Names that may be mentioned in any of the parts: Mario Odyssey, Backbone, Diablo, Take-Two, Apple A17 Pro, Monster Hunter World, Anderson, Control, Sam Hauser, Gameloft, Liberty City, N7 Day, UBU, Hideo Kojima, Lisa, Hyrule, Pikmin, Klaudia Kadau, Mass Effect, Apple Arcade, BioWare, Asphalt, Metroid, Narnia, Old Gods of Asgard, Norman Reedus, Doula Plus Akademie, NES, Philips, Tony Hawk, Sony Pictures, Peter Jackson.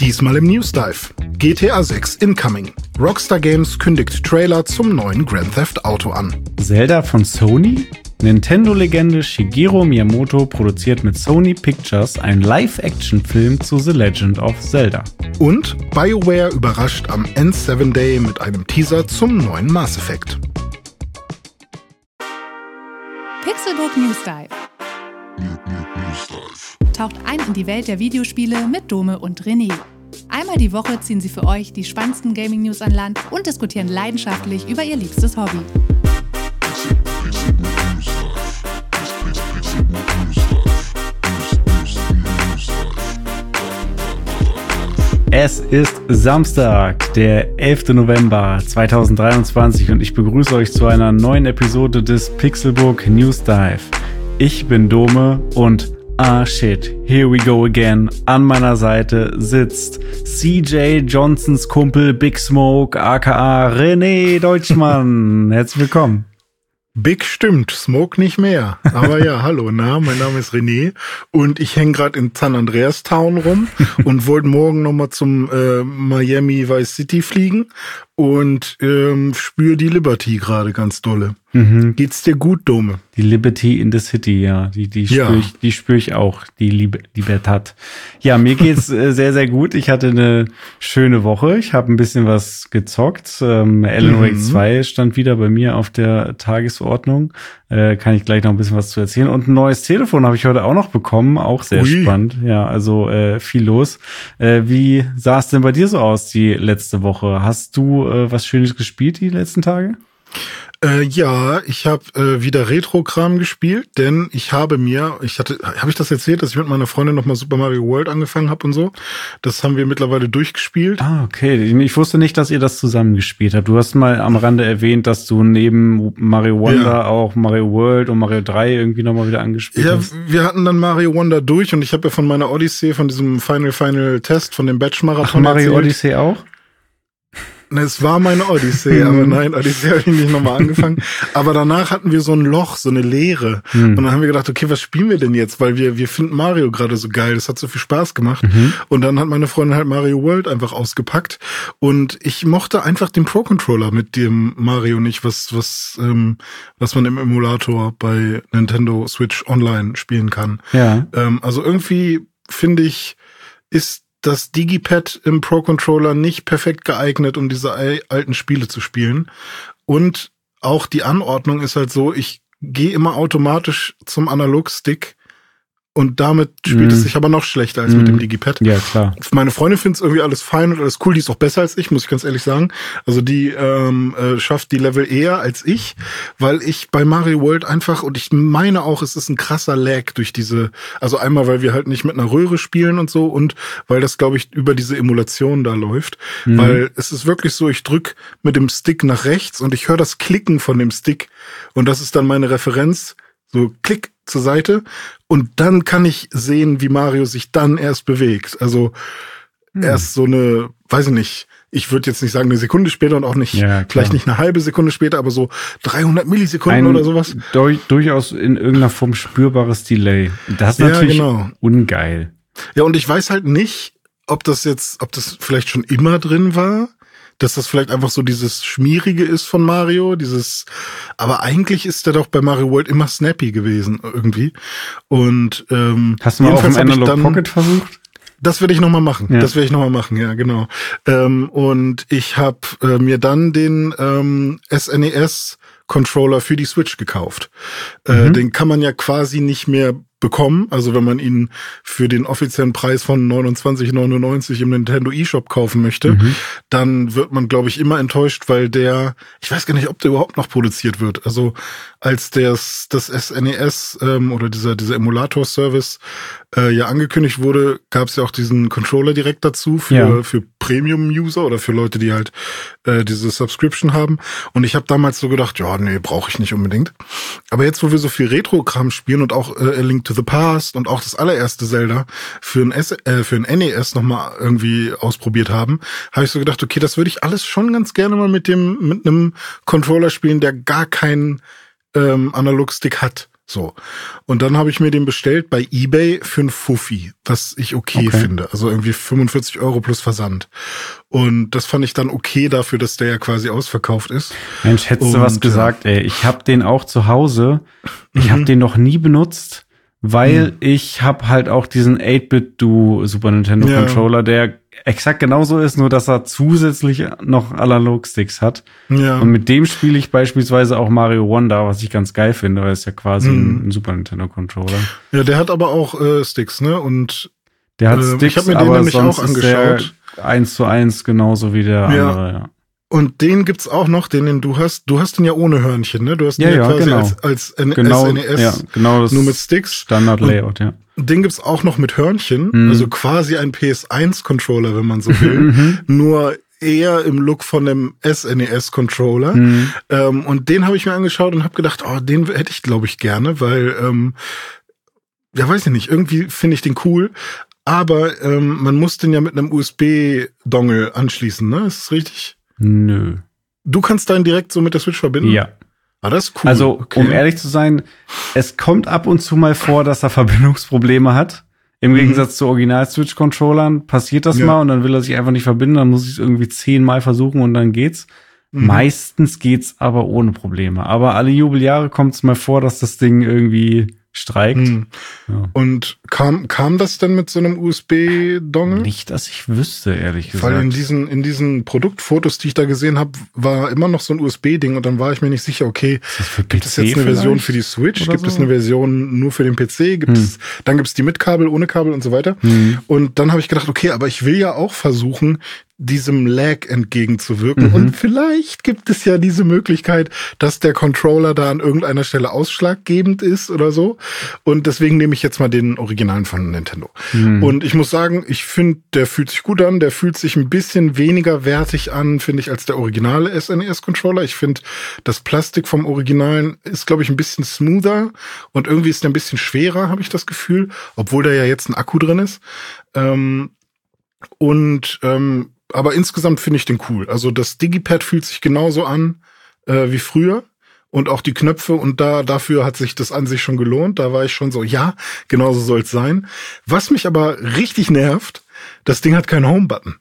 Diesmal im News Dive. GTA 6 incoming. Rockstar Games kündigt Trailer zum neuen Grand Theft Auto an. Zelda von Sony? Nintendo-Legende Shigeru Miyamoto produziert mit Sony Pictures einen Live-Action-Film zu The Legend of Zelda. Und BioWare überrascht am N7 Day mit einem Teaser zum neuen Mass Effect. Pixelburg News Dive. Taucht ein in die Welt der Videospiele mit Dome und René. Einmal die Woche ziehen sie für euch die spannendsten Gaming-News an Land und diskutieren leidenschaftlich über ihr liebstes Hobby. Es ist Samstag, der 11. November 2023 und ich begrüße euch zu einer neuen Episode des Pixelburg News Dive. Ich bin Dome und ah shit, here we go again. An meiner Seite sitzt CJ Johnsons Kumpel Big Smoke aka René Deutschmann. Herzlich willkommen. Big stimmt, Smoke nicht mehr. Aber ja, hallo, na, mein Name ist René und ich hänge gerade in San Andreas Town rum und wollte morgen nochmal zum Miami Vice City fliegen und spüre die Liberty gerade ganz dolle. Mhm. Geht's dir gut, Dome? Die Liberty in the City, ja. Die spür ich auch, die Libertad. Ja, mir geht's sehr, sehr gut. Ich hatte eine schöne Woche. Ich habe ein bisschen was gezockt. Alan Wake 2 stand wieder bei mir auf der Tagesordnung. Kann ich gleich noch ein bisschen was zu erzählen. Und ein neues Telefon habe ich heute auch noch bekommen. Auch sehr spannend. Ja, also viel los. Wie sah es denn bei dir so aus die letzte Woche? Hast du was Schönes gespielt die letzten Tage? Ja, ich habe wieder Retro-Kram gespielt, denn habe ich das erzählt, dass ich mit meiner Freundin nochmal Super Mario World angefangen habe und so? Das haben wir mittlerweile durchgespielt. Ah, okay. Ich wusste nicht, dass ihr das zusammengespielt habt. Du hast mal am Rande erwähnt, dass du neben Mario Wonder auch Mario World und Mario 3 irgendwie nochmal wieder angespielt hast. Ja, wir hatten dann Mario Wonder durch und ich habe ja von meiner Odyssey, von diesem Final-Test, von dem Batch-Marathon erzählt. Mario Odyssey auch? Es war meine Odyssey, aber nein, Odyssey habe ich nicht nochmal angefangen. Aber danach hatten wir so ein Loch, so eine Leere. Und dann haben wir gedacht, okay, was spielen wir denn jetzt? Weil wir finden Mario gerade so geil, das hat so viel Spaß gemacht. Und dann hat meine Freundin halt Mario World einfach ausgepackt. Und ich mochte einfach den Pro Controller mit dem Mario nicht, was man im Emulator bei Nintendo Switch Online spielen kann. Ja. Also irgendwie, finde ich, ist das Digipad im Pro Controller nicht perfekt geeignet, um diese alten Spiele zu spielen. Und auch die Anordnung ist halt so, ich gehe immer automatisch zum Analog-Stick und damit spielt es sich aber noch schlechter als mit dem Digipad. Ja, klar. Meine Freundin findet es irgendwie alles fein und alles cool. Die ist auch besser als ich, muss ich ganz ehrlich sagen. Also die schafft die Level eher als ich, weil ich bei Mario World einfach, und ich meine auch, es ist ein krasser Lag durch diese, also einmal, weil wir halt nicht mit einer Röhre spielen und so und weil das, glaube ich, über diese Emulation da läuft. Weil es ist wirklich so, ich drück mit dem Stick nach rechts und ich höre das Klicken von dem Stick und das ist dann meine Referenz. So Klick zur Seite und dann kann ich sehen, wie Mario sich dann erst bewegt. Also erst so eine, weiß ich nicht, ich würde jetzt nicht sagen eine Sekunde später und auch nicht, vielleicht nicht eine halbe Sekunde später, aber so 300 Millisekunden oder sowas. Durchaus in irgendeiner Form spürbares Delay. Das ist natürlich ungeil. Ja, und ich weiß halt nicht, ob das vielleicht schon immer drin war, dass das vielleicht einfach so dieses Schmierige ist von Mario, aber eigentlich ist der doch bei Mario World immer snappy gewesen, irgendwie. Und, hast du mal auf dem Analog Pocket versucht? Das werde ich nochmal machen. Ja. Das werde ich nochmal machen, ja, genau. Und ich habe mir dann den SNES Controller für die Switch gekauft. Den kann man ja quasi nicht mehr bekommen. Also wenn man ihn für den offiziellen Preis von 29,99 € im Nintendo eShop kaufen möchte, dann wird man, glaube ich, immer enttäuscht, weil ich weiß gar nicht, ob der überhaupt noch produziert wird. Also als das SNES oder dieser Emulator-Service ja angekündigt wurde, gab es ja auch diesen Controller direkt dazu für Premium-User oder für Leute, die halt diese Subscription haben. Und ich habe damals so gedacht, ja, nee, brauche ich nicht unbedingt. Aber jetzt, wo wir so viel Retro-Kram spielen und auch A Link to the Past und auch das allererste Zelda für ein NES nochmal irgendwie ausprobiert haben, habe ich so gedacht, okay, das würde ich alles schon ganz gerne mal mit einem Controller spielen, der gar keinen Analog-Stick hat. So. Und dann habe ich mir den bestellt bei eBay für einen Fuffi, was ich okay finde. Also irgendwie 45 Euro plus Versand. Und das fand ich dann okay dafür, dass der ja quasi ausverkauft ist. Mensch, hättest du was gesagt, ey. Ich habe den auch zu Hause. Ich habe den noch nie benutzt, weil ich habe halt auch diesen 8-Bit-Duo Super Nintendo Controller, der exakt genauso ist, nur dass er zusätzlich noch Analogsticks hat. Ja. Und mit dem spiele ich beispielsweise auch Mario Wonder, was ich ganz geil finde, weil es ja quasi ein Super Nintendo Controller. Ja, der hat aber auch Sticks, ne? Und der hat Sticks, ich habe mir den nämlich auch angeschaut. 1:1 genauso wie der andere, ja. Und den gibt's auch noch, den du hast. Du hast den ja ohne Hörnchen, ne? Du hast den ja quasi genau. als NES, genau das nur mit Sticks. Standard-Layout, ja. Den gibt's auch noch mit Hörnchen, also quasi ein PS1-Controller, wenn man so will. Nur eher im Look von einem SNES-Controller. Und den habe ich mir angeschaut und habe gedacht, oh, den hätte ich, glaube ich, gerne, weil, ja, weiß ich nicht, irgendwie finde ich den cool. Aber man muss den ja mit einem USB-Dongle anschließen, ne? Ist das richtig? Nö. Du kannst deinen direkt so mit der Switch verbinden? Ja. Ah, das ist cool. Also, um ehrlich zu sein, es kommt ab und zu mal vor, dass er Verbindungsprobleme hat. Im Gegensatz zu Original-Switch-Controllern passiert das mal und dann will er sich einfach nicht verbinden, dann muss ich es irgendwie 10-mal versuchen und dann geht's. Meistens geht's aber ohne Probleme. Aber alle Jubeljahre kommt es mal vor, dass das Ding irgendwie streikt. Ja. Und kam das denn mit so einem USB-Dongle? Nicht, dass ich wüsste, ehrlich gesagt. Weil in diesen Produktfotos, die ich da gesehen habe, war immer noch so ein USB-Ding und dann war ich mir nicht sicher, okay, gibt es jetzt eine Version für die Switch? Gibt es eine Version nur für den PC? Dann gibt es die mit Kabel, ohne Kabel und so weiter. Und dann habe ich gedacht, okay, aber ich will ja auch versuchen, diesem Lag entgegenzuwirken. Und vielleicht gibt es ja diese Möglichkeit, dass der Controller da an irgendeiner Stelle ausschlaggebend ist oder so. Und deswegen nehme ich jetzt mal den Originalen von Nintendo. Und ich muss sagen, ich finde, der fühlt sich gut an. Der fühlt sich ein bisschen weniger wertig an, finde ich, als der originale SNES-Controller. Ich finde, das Plastik vom Originalen ist, glaube ich, ein bisschen smoother. Und irgendwie ist der ein bisschen schwerer, habe ich das Gefühl. Obwohl da ja jetzt ein Akku drin ist. Aber insgesamt finde ich den cool. Also das Digipad fühlt sich genauso an wie früher und auch die Knöpfe und dafür hat sich das an sich schon gelohnt. Da war ich schon so, ja, genauso soll es sein. Was mich aber richtig nervt, das Ding hat keinen Home-Button.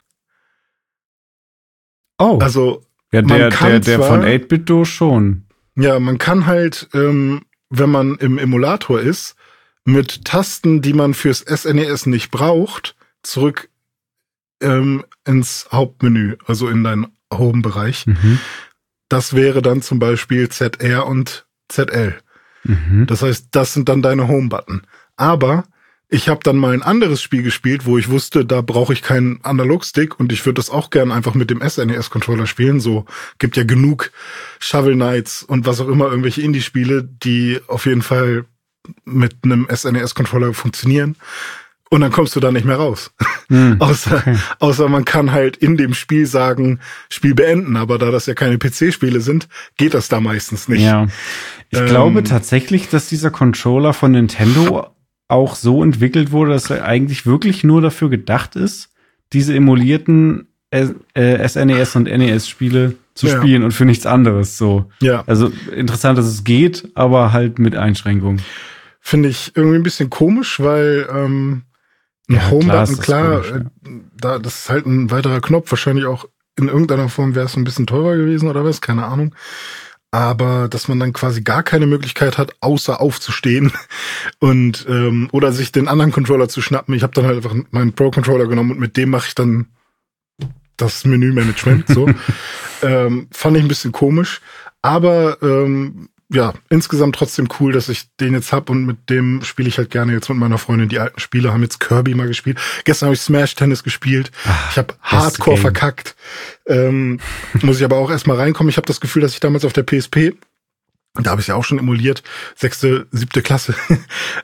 Oh, also ja, der zwar, von 8-Bit-Do schon. Ja, man kann halt, wenn man im Emulator ist, mit Tasten, die man fürs SNES nicht braucht, zurück ins Hauptmenü, also in deinen Home-Bereich. Das wäre dann zum Beispiel ZR und ZL. Das heißt, das sind dann deine Home-Button. Aber ich habe dann mal ein anderes Spiel gespielt, wo ich wusste, da brauche ich keinen Analog-Stick und ich würde das auch gern einfach mit dem SNES-Controller spielen. So, gibt ja genug Shovel Knights und was auch immer, irgendwelche Indie-Spiele, die auf jeden Fall mit einem SNES-Controller funktionieren. Und dann kommst du da nicht mehr raus. Außer man kann halt in dem Spiel sagen, Spiel beenden. Aber da das ja keine PC-Spiele sind, geht das da meistens nicht. Ja. Ich glaube tatsächlich, dass dieser Controller von Nintendo auch so entwickelt wurde, dass er eigentlich wirklich nur dafür gedacht ist, diese emulierten SNES und NES-Spiele zu spielen und für nichts anderes. So. Ja. Also interessant, dass es geht, aber halt mit Einschränkungen. Finde ich irgendwie ein bisschen komisch, weil ein Home-Button, klar, da, das ist halt ein weiterer Knopf. Wahrscheinlich auch in irgendeiner Form wäre es ein bisschen teurer gewesen oder was, keine Ahnung. Aber dass man dann quasi gar keine Möglichkeit hat, außer aufzustehen und oder sich den anderen Controller zu schnappen. Ich habe dann halt einfach meinen Pro-Controller genommen und mit dem mache ich dann das Menümanagement. So. Fand ich ein bisschen komisch. Aber ja, insgesamt trotzdem cool, dass ich den jetzt hab und mit dem spiele ich halt gerne jetzt mit meiner Freundin. Die alten Spiele haben jetzt Kirby mal gespielt. Gestern habe ich Smash Tennis gespielt. Ich habe Hardcore verkackt. Muss ich aber auch erstmal reinkommen. Ich habe das Gefühl, dass ich damals auf der PSP, da habe ich ja auch schon emuliert, 6., 7. Klasse,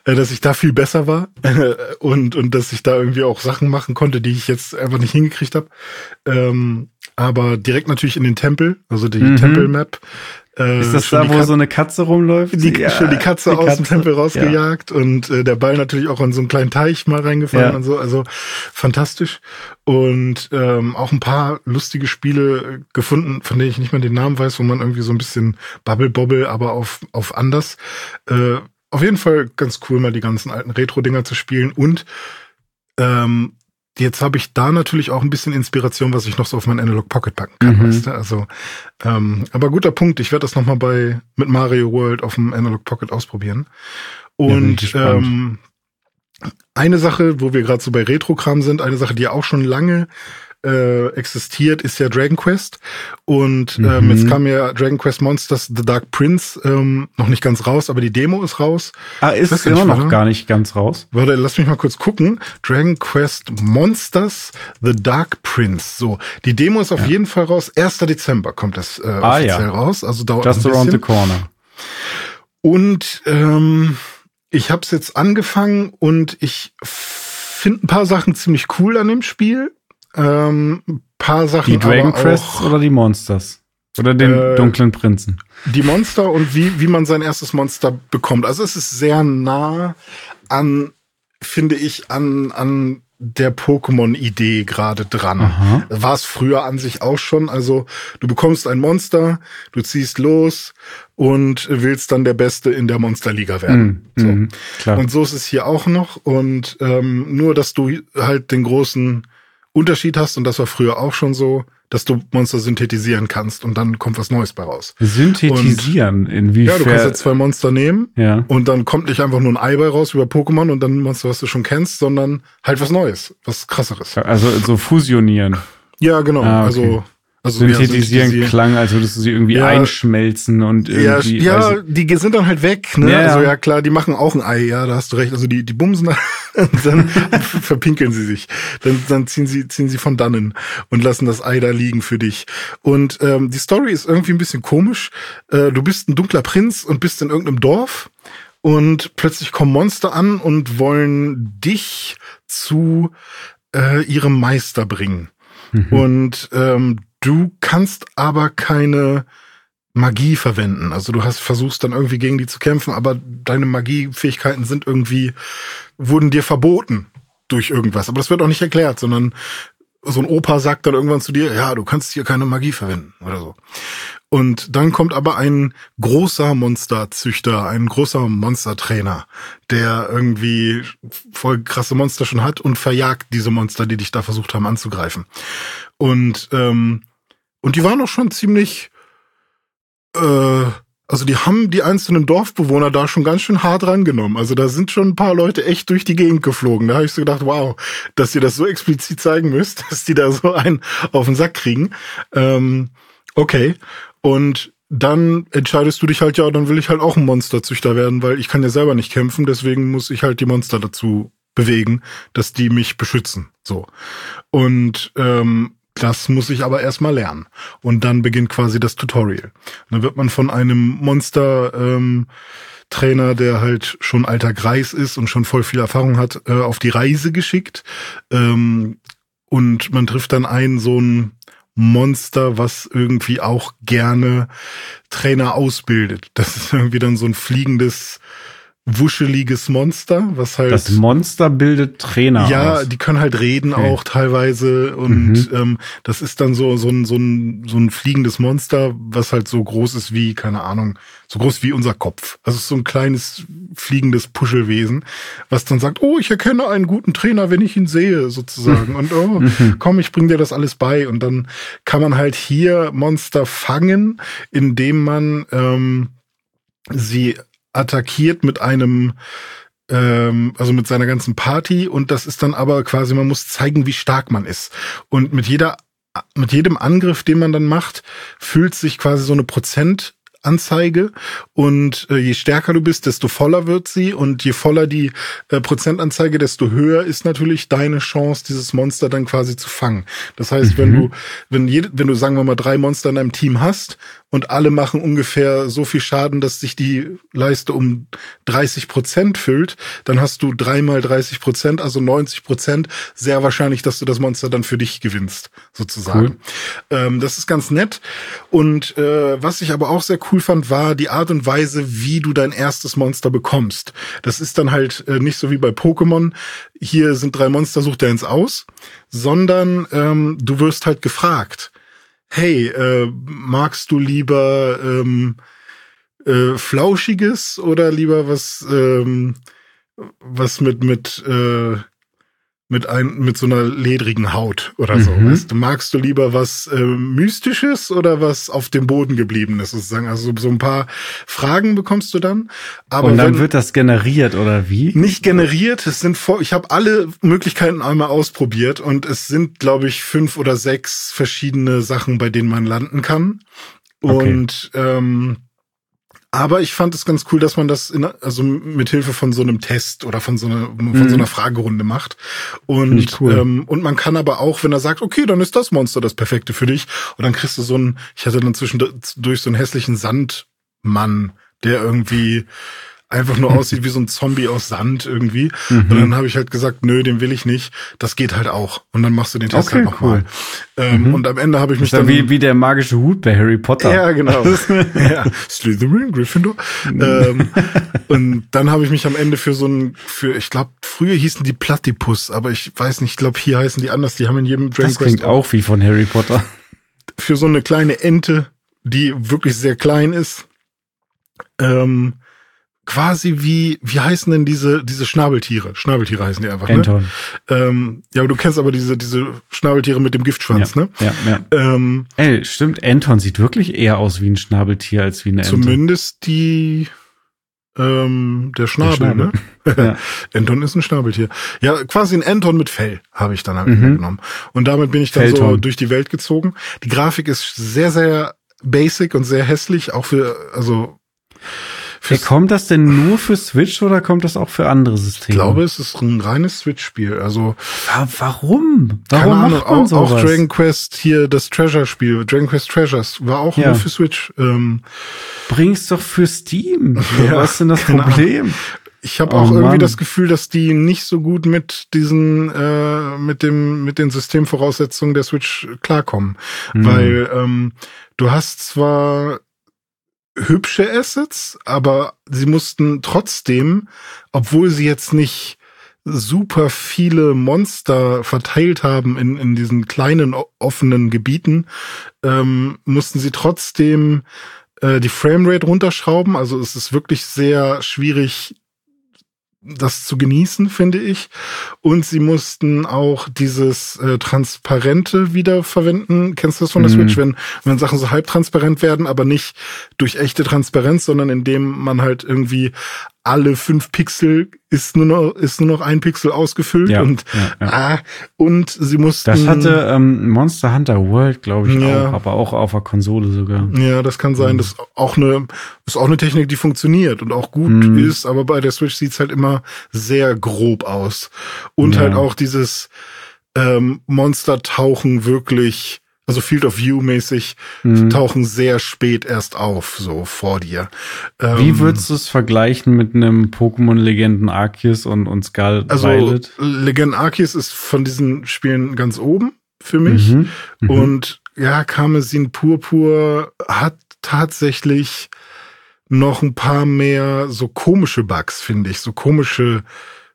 dass ich da viel besser war und dass ich da irgendwie auch Sachen machen konnte, die ich jetzt einfach nicht hingekriegt habe. Aber direkt natürlich in den Tempel, also die Tempel-Map. Ist das da, wo so eine Katze rumläuft? Schon die Katze aus dem Tempel rausgejagt und der Ball natürlich auch in so einen kleinen Teich mal reingefallen und so. Also fantastisch. Und auch ein paar lustige Spiele gefunden, von denen ich nicht mal den Namen weiß, wo man irgendwie so ein bisschen Bubble Bobble, aber auf anders auf jeden Fall ganz cool, mal die ganzen alten Retro-Dinger zu spielen. Und jetzt habe ich da natürlich auch ein bisschen Inspiration, was ich noch so auf mein Analog Pocket packen kann. Mhm. Weißt du? Also, aber guter Punkt. Ich werde das nochmal mit Mario World auf dem Analog Pocket ausprobieren. Und ja, eine Sache, wo wir gerade so bei Retro-Kram sind, eine Sache, die ja auch schon lange existiert, ist ja Dragon Quest. Und jetzt kam ja Dragon Quest Monsters The Dark Prince noch nicht ganz raus, aber die Demo ist raus. Ah, ist es immer noch gar nicht ganz raus? Warte, lass mich mal kurz gucken. Dragon Quest Monsters The Dark Prince. So, die Demo ist auf jeden Fall raus. 1. Dezember kommt das offiziell raus. Also dauert ein bisschen. Just around the corner. Und ich habe es jetzt angefangen und ich finde ein paar Sachen ziemlich cool an dem Spiel. Paar Sachen. Die Dragon Quests oder die Monsters? Oder den dunklen Prinzen? Die Monster und wie man sein erstes Monster bekommt. Also es ist sehr nah an, finde ich, an der Pokémon-Idee gerade dran. Aha. War es früher an sich auch schon. Also du bekommst ein Monster, du ziehst los und willst dann der Beste in der Monsterliga werden. So. Klar. Und so ist es hier auch noch. Und nur, dass du halt den großen Unterschied hast, und das war früher auch schon so, dass du Monster synthetisieren kannst und dann kommt was Neues bei raus. Synthetisieren? Inwiefern? Ja, du kannst jetzt zwei Monster nehmen und dann kommt nicht einfach nur ein Ei bei raus über Pokémon und dann ein Monster, was du schon kennst, sondern halt was Neues, was Krasseres. Also so fusionieren. Ja, genau. Ah, okay. Also synthetisieren klang, als würdest du sie irgendwie einschmelzen und irgendwie. Ja, also die sind dann halt weg, ne? Ja, also ja klar, die machen auch ein Ei, da hast du recht. Also die bumsen dann verpinkeln sie sich. Dann ziehen sie von dannen und lassen das Ei da liegen für dich. Und die Story ist irgendwie ein bisschen komisch. Du bist ein dunkler Prinz und bist in irgendeinem Dorf und plötzlich kommen Monster an und wollen dich zu ihrem Meister bringen. Mhm. Und du kannst aber keine Magie verwenden. Also du versuchst dann irgendwie gegen die zu kämpfen, aber deine Magiefähigkeiten wurden dir verboten durch irgendwas. Aber das wird auch nicht erklärt, sondern so ein Opa sagt dann irgendwann zu dir, ja, du kannst hier keine Magie verwenden oder so. Und dann kommt aber ein großer Monsterzüchter, ein großer Monstertrainer, der irgendwie voll krasse Monster schon hat und verjagt diese Monster, die dich da versucht haben anzugreifen. Und die waren auch schon ziemlich, also die haben die einzelnen Dorfbewohner da schon ganz schön hart rangenommen. Also da sind schon ein paar Leute echt durch die Gegend geflogen. Da habe ich so gedacht, wow, dass ihr das so explizit zeigen müsst, dass die da so einen auf den Sack kriegen. Okay. Und dann entscheidest du dich halt, dann will ich halt auch ein Monsterzüchter werden, weil ich kann ja selber nicht kämpfen, deswegen muss ich halt die Monster dazu bewegen, dass die mich beschützen. So. Und das muss ich aber erstmal lernen. Und dann beginnt quasi das Tutorial. Und dann wird man von einem Monster-Trainer, der halt schon alter Greis ist und schon voll viel Erfahrung hat, auf die Reise geschickt. Und man trifft dann so ein Monster, was irgendwie auch gerne Trainer ausbildet. Das ist irgendwie dann so ein fliegendes, wuscheliges Monster, was halt... Das Monster bildet Trainer aus. Ja, die können halt reden auch teilweise und das ist dann so ein fliegendes Monster, was halt so groß ist wie, keine Ahnung, so groß wie unser Kopf. Also so ein kleines fliegendes Puschelwesen, was dann sagt, oh, ich erkenne einen guten Trainer, wenn ich ihn sehe, sozusagen. Und oh, komm, ich bring dir das alles bei. Und dann kann man halt hier Monster fangen, indem man sie attackiert mit einem, also mit seiner ganzen Party, und das ist dann aber quasi, man muss zeigen, wie stark man ist. Und mit jedem Angriff, den man dann macht, füllt sich quasi so eine Prozentanzeige, und je stärker du bist, desto voller wird sie, und je voller die Prozentanzeige, desto höher ist natürlich deine Chance, dieses Monster dann quasi zu fangen. Das heißt, wenn du, sagen wir mal, 3 Monster in einem Team hast, und alle machen ungefähr so viel Schaden, dass sich die Leiste um 30% füllt, dann hast du 3 mal 30%, also 90%, sehr wahrscheinlich, dass du das Monster dann für dich gewinnst, sozusagen. Cool. Das ist ganz nett. Und was ich aber auch sehr cool fand, war die Art und Weise, wie du dein erstes Monster bekommst. Das ist dann halt nicht so wie bei Pokémon, hier sind 3 Monster, such dir eins aus, sondern du wirst halt gefragt, hey, magst du lieber Flauschiges oder lieber was mit so einer ledrigen Haut oder so. Weißt du, magst du lieber was Mystisches oder was auf dem Boden gebliebenes sozusagen? Also so ein paar Fragen bekommst du dann. Aber und dann wird das generiert oder wie? Nicht generiert. Es sind ich habe alle Möglichkeiten einmal ausprobiert und es sind, glaube ich, 5 oder 6 verschiedene Sachen, bei denen man landen kann. Okay. Und aber ich fand es ganz cool, dass man das also mit Hilfe von so einem Test oder von so einer Fragerunde macht. Und cool. Und man kann aber auch, wenn er sagt, okay, dann ist das Monster das Perfekte für dich. Und dann kriegst du ich hatte dann zwischendurch so einen hässlichen Sandmann, der irgendwie einfach nur aussieht wie so ein Zombie aus Sand irgendwie. Und dann habe ich halt gesagt, nö, den will ich nicht. Das geht halt auch. Und dann machst du den Test halt nochmal. Cool. Und am Ende habe ich mich dann wie der magische Hut bei Harry Potter. Ja, genau. Ja. Slytherin, Gryffindor. Und dann habe ich mich am Ende für ich glaube, früher hießen die Platypus, aber ich weiß nicht, ich glaube, hier heißen die anders. Die haben in jedem Dragon Quest. Das klingt auch wie von Harry Potter. Für so eine kleine Ente, die wirklich sehr klein ist, quasi wie heißen denn diese Schnabeltiere? Schnabeltiere heißen die einfach, ne? Enton. Ja, aber du kennst aber diese Schnabeltiere mit dem Giftschwanz, ja, ne? Ja. Ey, stimmt, Enton sieht wirklich eher aus wie ein Schnabeltier als wie eine Ente. Zumindest der Schnabel, ne? Ja. Enton ist ein Schnabeltier. Ja, quasi ein Enton mit Fell habe ich dann am Ende genommen. Und damit bin ich dann so durch die Welt gezogen. Die Grafik ist sehr, sehr basic und sehr hässlich, auch kommt das denn nur für Switch oder kommt das auch für andere Systeme? Ich glaube, es ist ein reines Switch-Spiel. Also warum? Warum macht man sowas? Auch Dragon Quest hier, das Treasure-Spiel, Dragon Quest Treasures, war auch nur für Switch. Bring's doch für Steam. Ja, was ist denn das Problem? Ich habe auch irgendwie das Gefühl, dass die nicht so gut mit mit den Systemvoraussetzungen der Switch klarkommen. Weil du hast zwar hübsche Assets, aber sie mussten trotzdem, obwohl sie jetzt nicht super viele Monster verteilt haben in diesen kleinen offenen Gebieten, mussten sie trotzdem die Framerate runterschrauben. Also es ist wirklich sehr schwierig, das zu genießen, finde ich. Und sie mussten auch dieses Transparente wieder verwenden. Kennst du das von der Switch? Wenn Sachen so halbtransparent werden, aber nicht durch echte Transparenz, sondern indem man halt irgendwie alle 5 Pixel ist nur noch ein Pixel ausgefüllt. Und sie mussten... Das hatte Monster Hunter World, glaube ich, auch, aber auch auf der Konsole sogar. Ja, das kann sein. Das ist auch eine Technik, die funktioniert und auch gut ist, aber bei der Switch sieht's halt immer sehr grob aus. Und halt auch dieses Monster-Tauchen wirklich... Also Field of View mäßig tauchen sehr spät erst auf, so vor dir. Wie würdest du es vergleichen mit einem Pokémon Legenden Arceus und Scarlet Violet? Also Legenden Arceus ist von diesen Spielen ganz oben für mich. Und ja, Karmesin Purpur hat tatsächlich noch ein paar mehr so komische Bugs, finde ich. So komische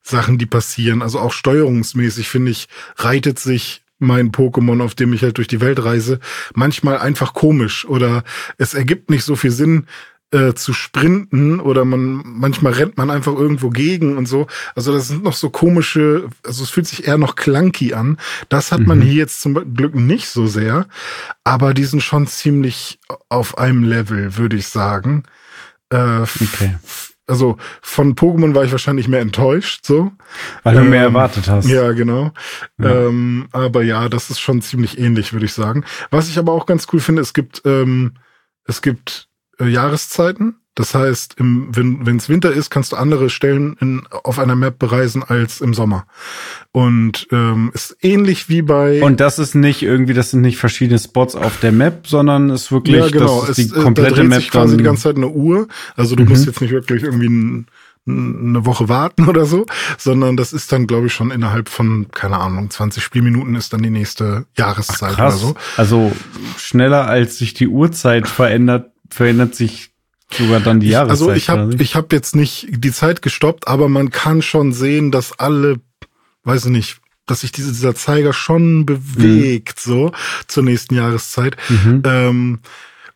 Sachen, die passieren. Also auch steuerungsmäßig, finde ich, reitet sich mein Pokémon, auf dem ich halt durch die Welt reise, manchmal einfach komisch oder es ergibt nicht so viel Sinn zu sprinten oder manchmal rennt man einfach irgendwo gegen und so. Also das sind noch so komische, also es fühlt sich eher noch clunky an. Das hat man hier jetzt zum Glück nicht so sehr, aber die sind schon ziemlich auf einem Level, würde ich sagen. Okay. Also von Pokémon war ich wahrscheinlich mehr enttäuscht, so. Weil du mehr erwartet hast. Ja, genau. Ja. Aber ja, das ist schon ziemlich ähnlich, würde ich sagen. Was ich aber auch ganz cool finde, es gibt Jahreszeiten. Das heißt, wenn es Winter ist, kannst du andere Stellen auf einer Map bereisen als im Sommer. Und ist ähnlich wie bei... Und das ist nicht irgendwie, das sind nicht verschiedene Spots auf der Map, sondern ist wirklich das ist die komplette Map. Da dreht sich quasi die ganze Zeit eine Uhr. Also du musst jetzt nicht wirklich irgendwie eine Woche warten oder so, sondern das ist dann, glaube ich, schon innerhalb von, keine Ahnung, 20 Spielminuten ist dann die nächste Jahreszeit oder so. Also schneller als sich die Uhrzeit verändert sich sogar dann die Jahreszeit. Also ich hab jetzt nicht die Zeit gestoppt, aber man kann schon sehen, dass dass sich dieser Zeiger schon bewegt, so zur nächsten Jahreszeit.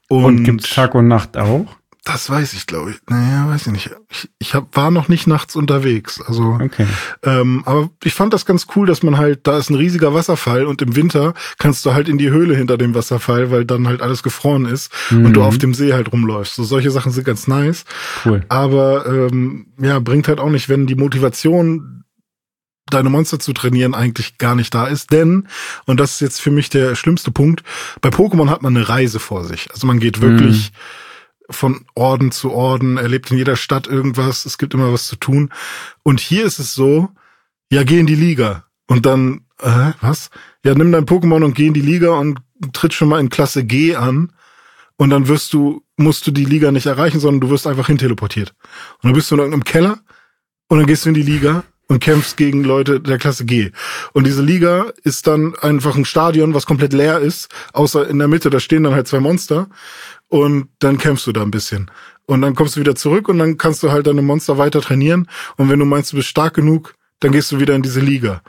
Und gibt's Tag und Nacht auch? Das weiß ich, glaube ich. Naja, weiß ich nicht. Ich war noch nicht nachts unterwegs. Also, okay. Aber ich fand das ganz cool, dass man halt, da ist ein riesiger Wasserfall und im Winter kannst du halt in die Höhle hinter dem Wasserfall, weil dann halt alles gefroren ist und du auf dem See halt rumläufst. So, solche Sachen sind ganz nice. Cool. Aber ja, bringt halt auch nicht, wenn die Motivation, deine Monster zu trainieren, eigentlich gar nicht da ist. Denn, und das ist jetzt für mich der schlimmste Punkt, bei Pokémon hat man eine Reise vor sich. Also man geht wirklich von Orden zu Orden, erlebt in jeder Stadt irgendwas, es gibt immer was zu tun. Und hier ist es so, ja, geh in die Liga. Und dann, was? Ja, nimm dein Pokémon und geh in die Liga und tritt schon mal in Klasse G an. Und dann musst du die Liga nicht erreichen, sondern du wirst einfach hinteleportiert. Und dann bist du in irgendeinem Keller und dann gehst du in die Liga und kämpfst gegen Leute der Klasse G. Und diese Liga ist dann einfach ein Stadion, was komplett leer ist, außer in der Mitte, da stehen dann halt zwei Monster. Und dann kämpfst du da ein bisschen. Und dann kommst du wieder zurück und dann kannst du halt deine Monster weiter trainieren. Und wenn du meinst, du bist stark genug, dann gehst du wieder in diese Liga.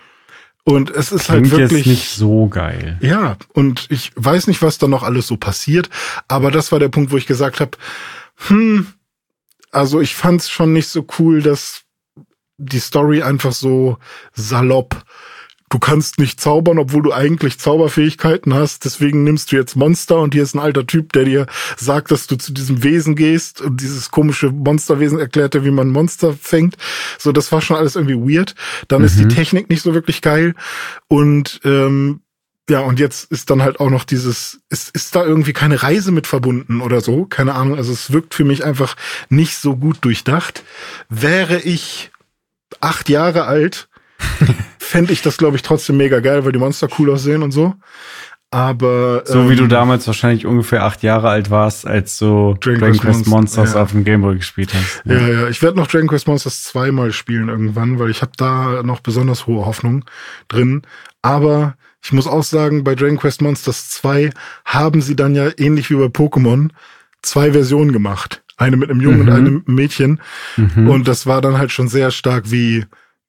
Und es ist halt wirklich... Klingt jetzt nicht so geil. Ja, und ich weiß nicht, was da noch alles so passiert. Aber das war der Punkt, wo ich gesagt habe, also ich fand's schon nicht so cool, dass die Story einfach so salopp... Du kannst nicht zaubern, obwohl du eigentlich Zauberfähigkeiten hast. Deswegen nimmst du jetzt Monster und hier ist ein alter Typ, der dir sagt, dass du zu diesem Wesen gehst und dieses komische Monsterwesen erklärt dir, wie man Monster fängt. So, das war schon alles irgendwie weird. Dann ist die Technik nicht so wirklich geil. Und ja, und jetzt ist dann halt auch noch dieses, ist da irgendwie keine Reise mit verbunden oder so. Keine Ahnung. Also es wirkt für mich einfach nicht so gut durchdacht. Wäre ich 8 Jahre alt, fände ich das, glaube ich, trotzdem mega geil, weil die Monster cool aussehen und so. Aber so wie du damals wahrscheinlich ungefähr 8 Jahre alt warst, als du Dragon Quest Monsters auf dem Gameboy gespielt hast. Ja. Ich werde noch Dragon Quest Monsters 2 mal spielen irgendwann, weil ich habe da noch besonders hohe Hoffnung drin. Aber ich muss auch sagen, bei Dragon Quest Monsters 2 haben sie dann ja, ähnlich wie bei Pokémon, 2 Versionen gemacht. Eine mit einem Jungen und einem Mädchen. Und das war dann halt schon sehr stark wie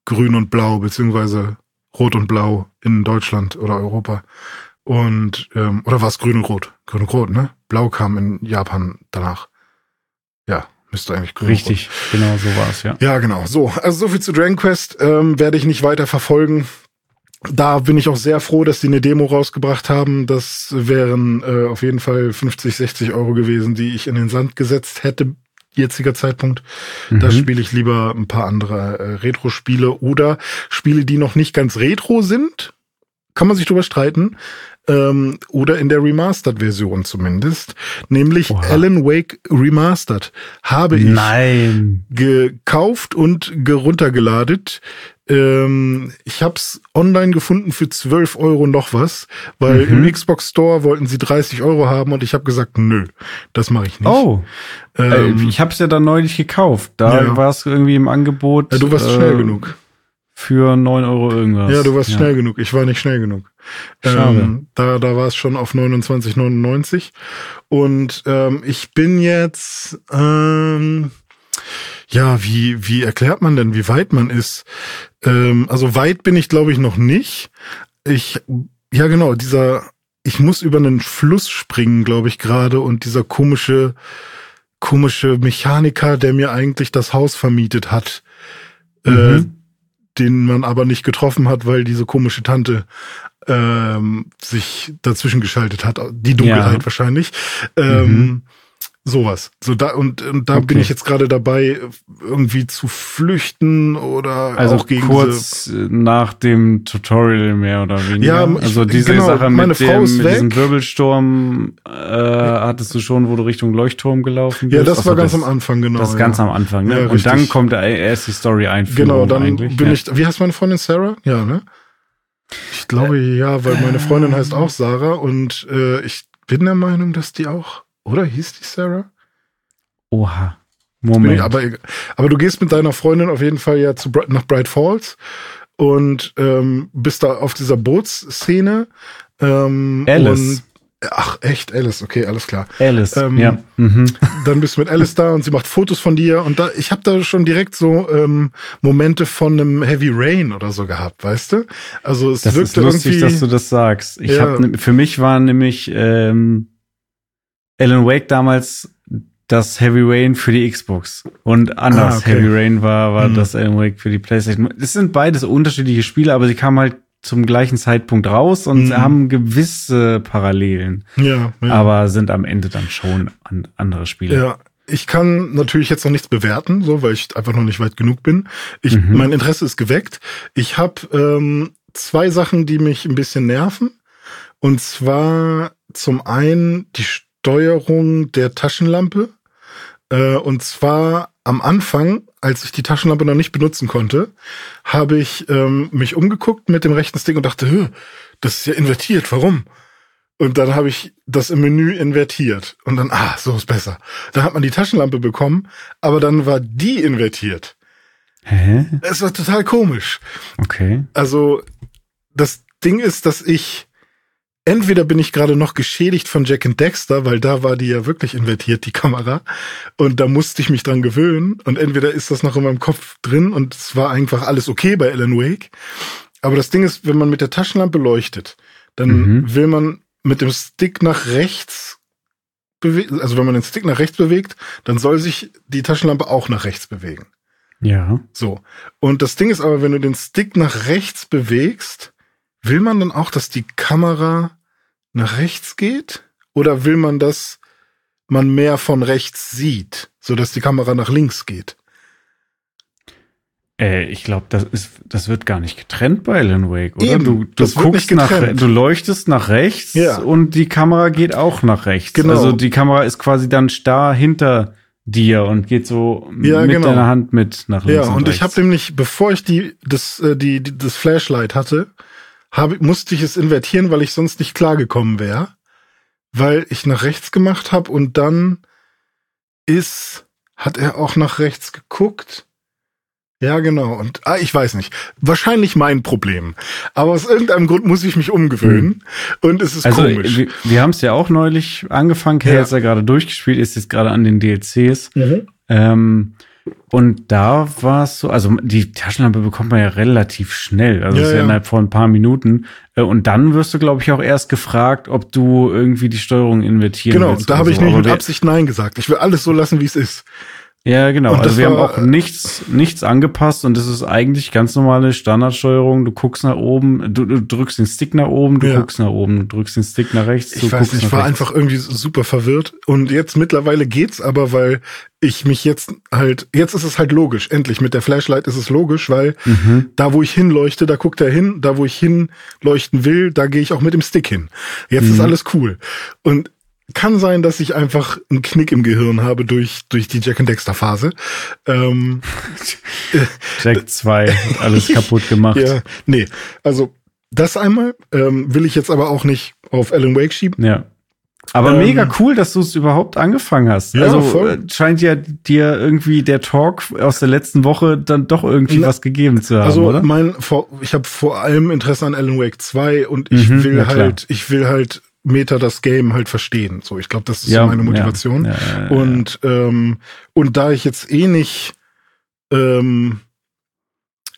Grün und Blau, beziehungsweise Rot und Blau in Deutschland oder Europa. Und, oder war es Grün und Rot? Grün und Rot, ne? Blau kam in Japan danach. Ja, müsste eigentlich Grün und Rot. Richtig, genau, so war es, ja. Ja, genau, so. Also so viel zu Dragon Quest, werde ich nicht weiter verfolgen. Da bin ich auch sehr froh, dass die eine Demo rausgebracht haben. Das wären auf jeden Fall 50, 60 Euro gewesen, die ich in den Sand gesetzt hätte. Jetziger Zeitpunkt. Da spiele ich lieber ein paar andere Retro-Spiele oder Spiele, die noch nicht ganz retro sind. Kann man sich drüber streiten. Oder in der Remastered-Version zumindest. Nämlich Alan Wake Remastered habe ich gekauft und runtergeladet. Ich habe es online gefunden für 12 Euro noch was, weil im Xbox Store wollten sie 30 Euro haben und ich habe gesagt, nö, das mache ich nicht. Oh, ich habe es ja dann neulich gekauft. Da war es irgendwie im Angebot. Ja, du warst schnell genug. Für 9 Euro irgendwas. Ja, du warst schnell genug. Ich war nicht schnell genug. Schade. Da war es schon auf 29,99. Und ich bin jetzt... ja, wie erklärt man denn, wie weit man ist? Also weit bin ich, glaube ich, noch nicht. Ich muss über einen Fluss springen, glaube ich, gerade. Und dieser komische Mechaniker, der mir eigentlich das Haus vermietet hat, den man aber nicht getroffen hat, weil diese komische Tante sich dazwischen geschaltet hat. Die Dunkelheit wahrscheinlich. Sowas. Da bin ich jetzt gerade dabei, irgendwie zu flüchten oder also auch gegen kurz nach dem Tutorial mehr oder weniger. Ja, Sache mit diesem Wirbelsturm hattest du schon, wo du Richtung Leuchtturm gelaufen bist. Ja, das war ganz am Anfang, genau. Das ganz am Anfang, ne? Ja, und dann kommt erst die Story-Einführung. Genau, dann eigentlich, wie heißt meine Freundin, Sarah? Ja, ne? Ich glaube, weil meine Freundin heißt auch Sarah und ich bin der Meinung, dass die auch... Oder hieß die Sarah? Oha. Moment. Aber du gehst mit deiner Freundin auf jeden Fall ja nach Bright Falls und bist da auf dieser Bootsszene. Alice. Ach, echt, Alice, okay, alles klar. Alice, ja. Dann bist du mit Alice da und sie macht Fotos von dir. Und ich habe da schon direkt so Momente von einem Heavy Rain oder so gehabt, weißt du? Also es wirkt irgendwie... Das ist lustig, dass du das sagst. Für mich war nämlich... Alan Wake damals das Heavy Rain für die Xbox. Und anders. Okay. Heavy Rain war das Alan Wake für die PlayStation. Es sind beides unterschiedliche Spiele, aber sie kamen halt zum gleichen Zeitpunkt raus und haben gewisse Parallelen. Ja. Aber sind am Ende dann schon andere Spiele. Ja. Ich kann natürlich jetzt noch nichts bewerten, so, weil ich einfach noch nicht weit genug bin. Mein Interesse ist geweckt. Ich habe zwei Sachen, die mich ein bisschen nerven. Und zwar zum einen die Steuerung der Taschenlampe. Und zwar am Anfang, als ich die Taschenlampe noch nicht benutzen konnte, habe ich mich umgeguckt mit dem rechten Stick und dachte, das ist ja invertiert, warum? Und dann habe ich das im Menü invertiert. Und dann, so ist besser. Dann hat man die Taschenlampe bekommen, aber dann war die invertiert. Hä? Es war total komisch. Okay. Also, das Ding ist, dass entweder bin ich gerade noch geschädigt von Jack and Dexter, weil da war die ja wirklich invertiert, die Kamera. Und da musste ich mich dran gewöhnen. Und entweder ist das noch in meinem Kopf drin und es war einfach alles okay bei Alan Wake. Aber das Ding ist, wenn man mit der Taschenlampe leuchtet, dann will man mit dem Stick nach rechts bewegen, also wenn man den Stick nach rechts bewegt, dann soll sich die Taschenlampe auch nach rechts bewegen. Ja. So. Und das Ding ist aber, wenn du den Stick nach rechts bewegst, will man dann auch, dass die Kamera nach rechts geht? Oder will man, dass man mehr von rechts sieht, sodass die Kamera nach links geht? Ich glaube, das wird gar nicht getrennt bei Alan Wake, oder? Eben, du guckst du leuchtest nach rechts und die Kamera geht auch nach rechts. Genau. Also die Kamera ist quasi dann starr hinter dir und geht so mit deiner Hand mit nach links. Ja, und ich habe nämlich, bevor ich das Flashlight hatte, musste ich es invertieren, weil ich sonst nicht klargekommen wäre, weil ich nach rechts gemacht habe und dann hat er auch nach rechts geguckt. Ja, genau. Und ich weiß nicht. Wahrscheinlich mein Problem. Aber aus irgendeinem Grund muss ich mich umgewöhnen. Und es ist komisch. Wir haben es ja auch neulich angefangen. Er hat es ja gerade durchgespielt, ist jetzt gerade an den DLCs. Und da war es so, also die Taschenlampe bekommt man ja relativ schnell. Also das ist ja innerhalb von ein paar Minuten. Und dann wirst du, glaube ich, auch erst gefragt, ob du irgendwie die Steuerung invertieren willst. Genau, da habe ich nicht mit Absicht Nein gesagt. Ich will alles so lassen, wie es ist. Ja, genau. Also wir haben auch nichts angepasst und das ist eigentlich ganz normale Standardsteuerung. Du guckst nach oben, du drückst den Stick nach oben, du guckst nach oben, du drückst den Stick nach rechts. Ich war einfach irgendwie super verwirrt und jetzt mittlerweile geht's aber, weil ich mich jetzt ist es halt logisch. Endlich mit der Flashlight ist es logisch, weil da, wo ich hinleuchte, da guckt er hin, da, wo ich hinleuchten will, da gehe ich auch mit dem Stick hin. Jetzt ist alles cool. Und kann sein, dass ich einfach einen Knick im Gehirn habe durch die Jack and Dexter Phase. Jack 2 hat alles kaputt gemacht. Ja, nee, also das einmal will ich jetzt aber auch nicht auf Alan Wake schieben. Ja. Aber mega cool, dass du es überhaupt angefangen hast. Ja, also voll. Scheint ja dir irgendwie der Talk aus der letzten Woche dann doch irgendwie was gegeben zu haben, also oder? Also ich habe vor allem Interesse an Alan Wake 2 und ich will halt Meta das Game halt verstehen. So, ich glaube, das ist so meine Motivation. Ja. Und da ich jetzt nicht,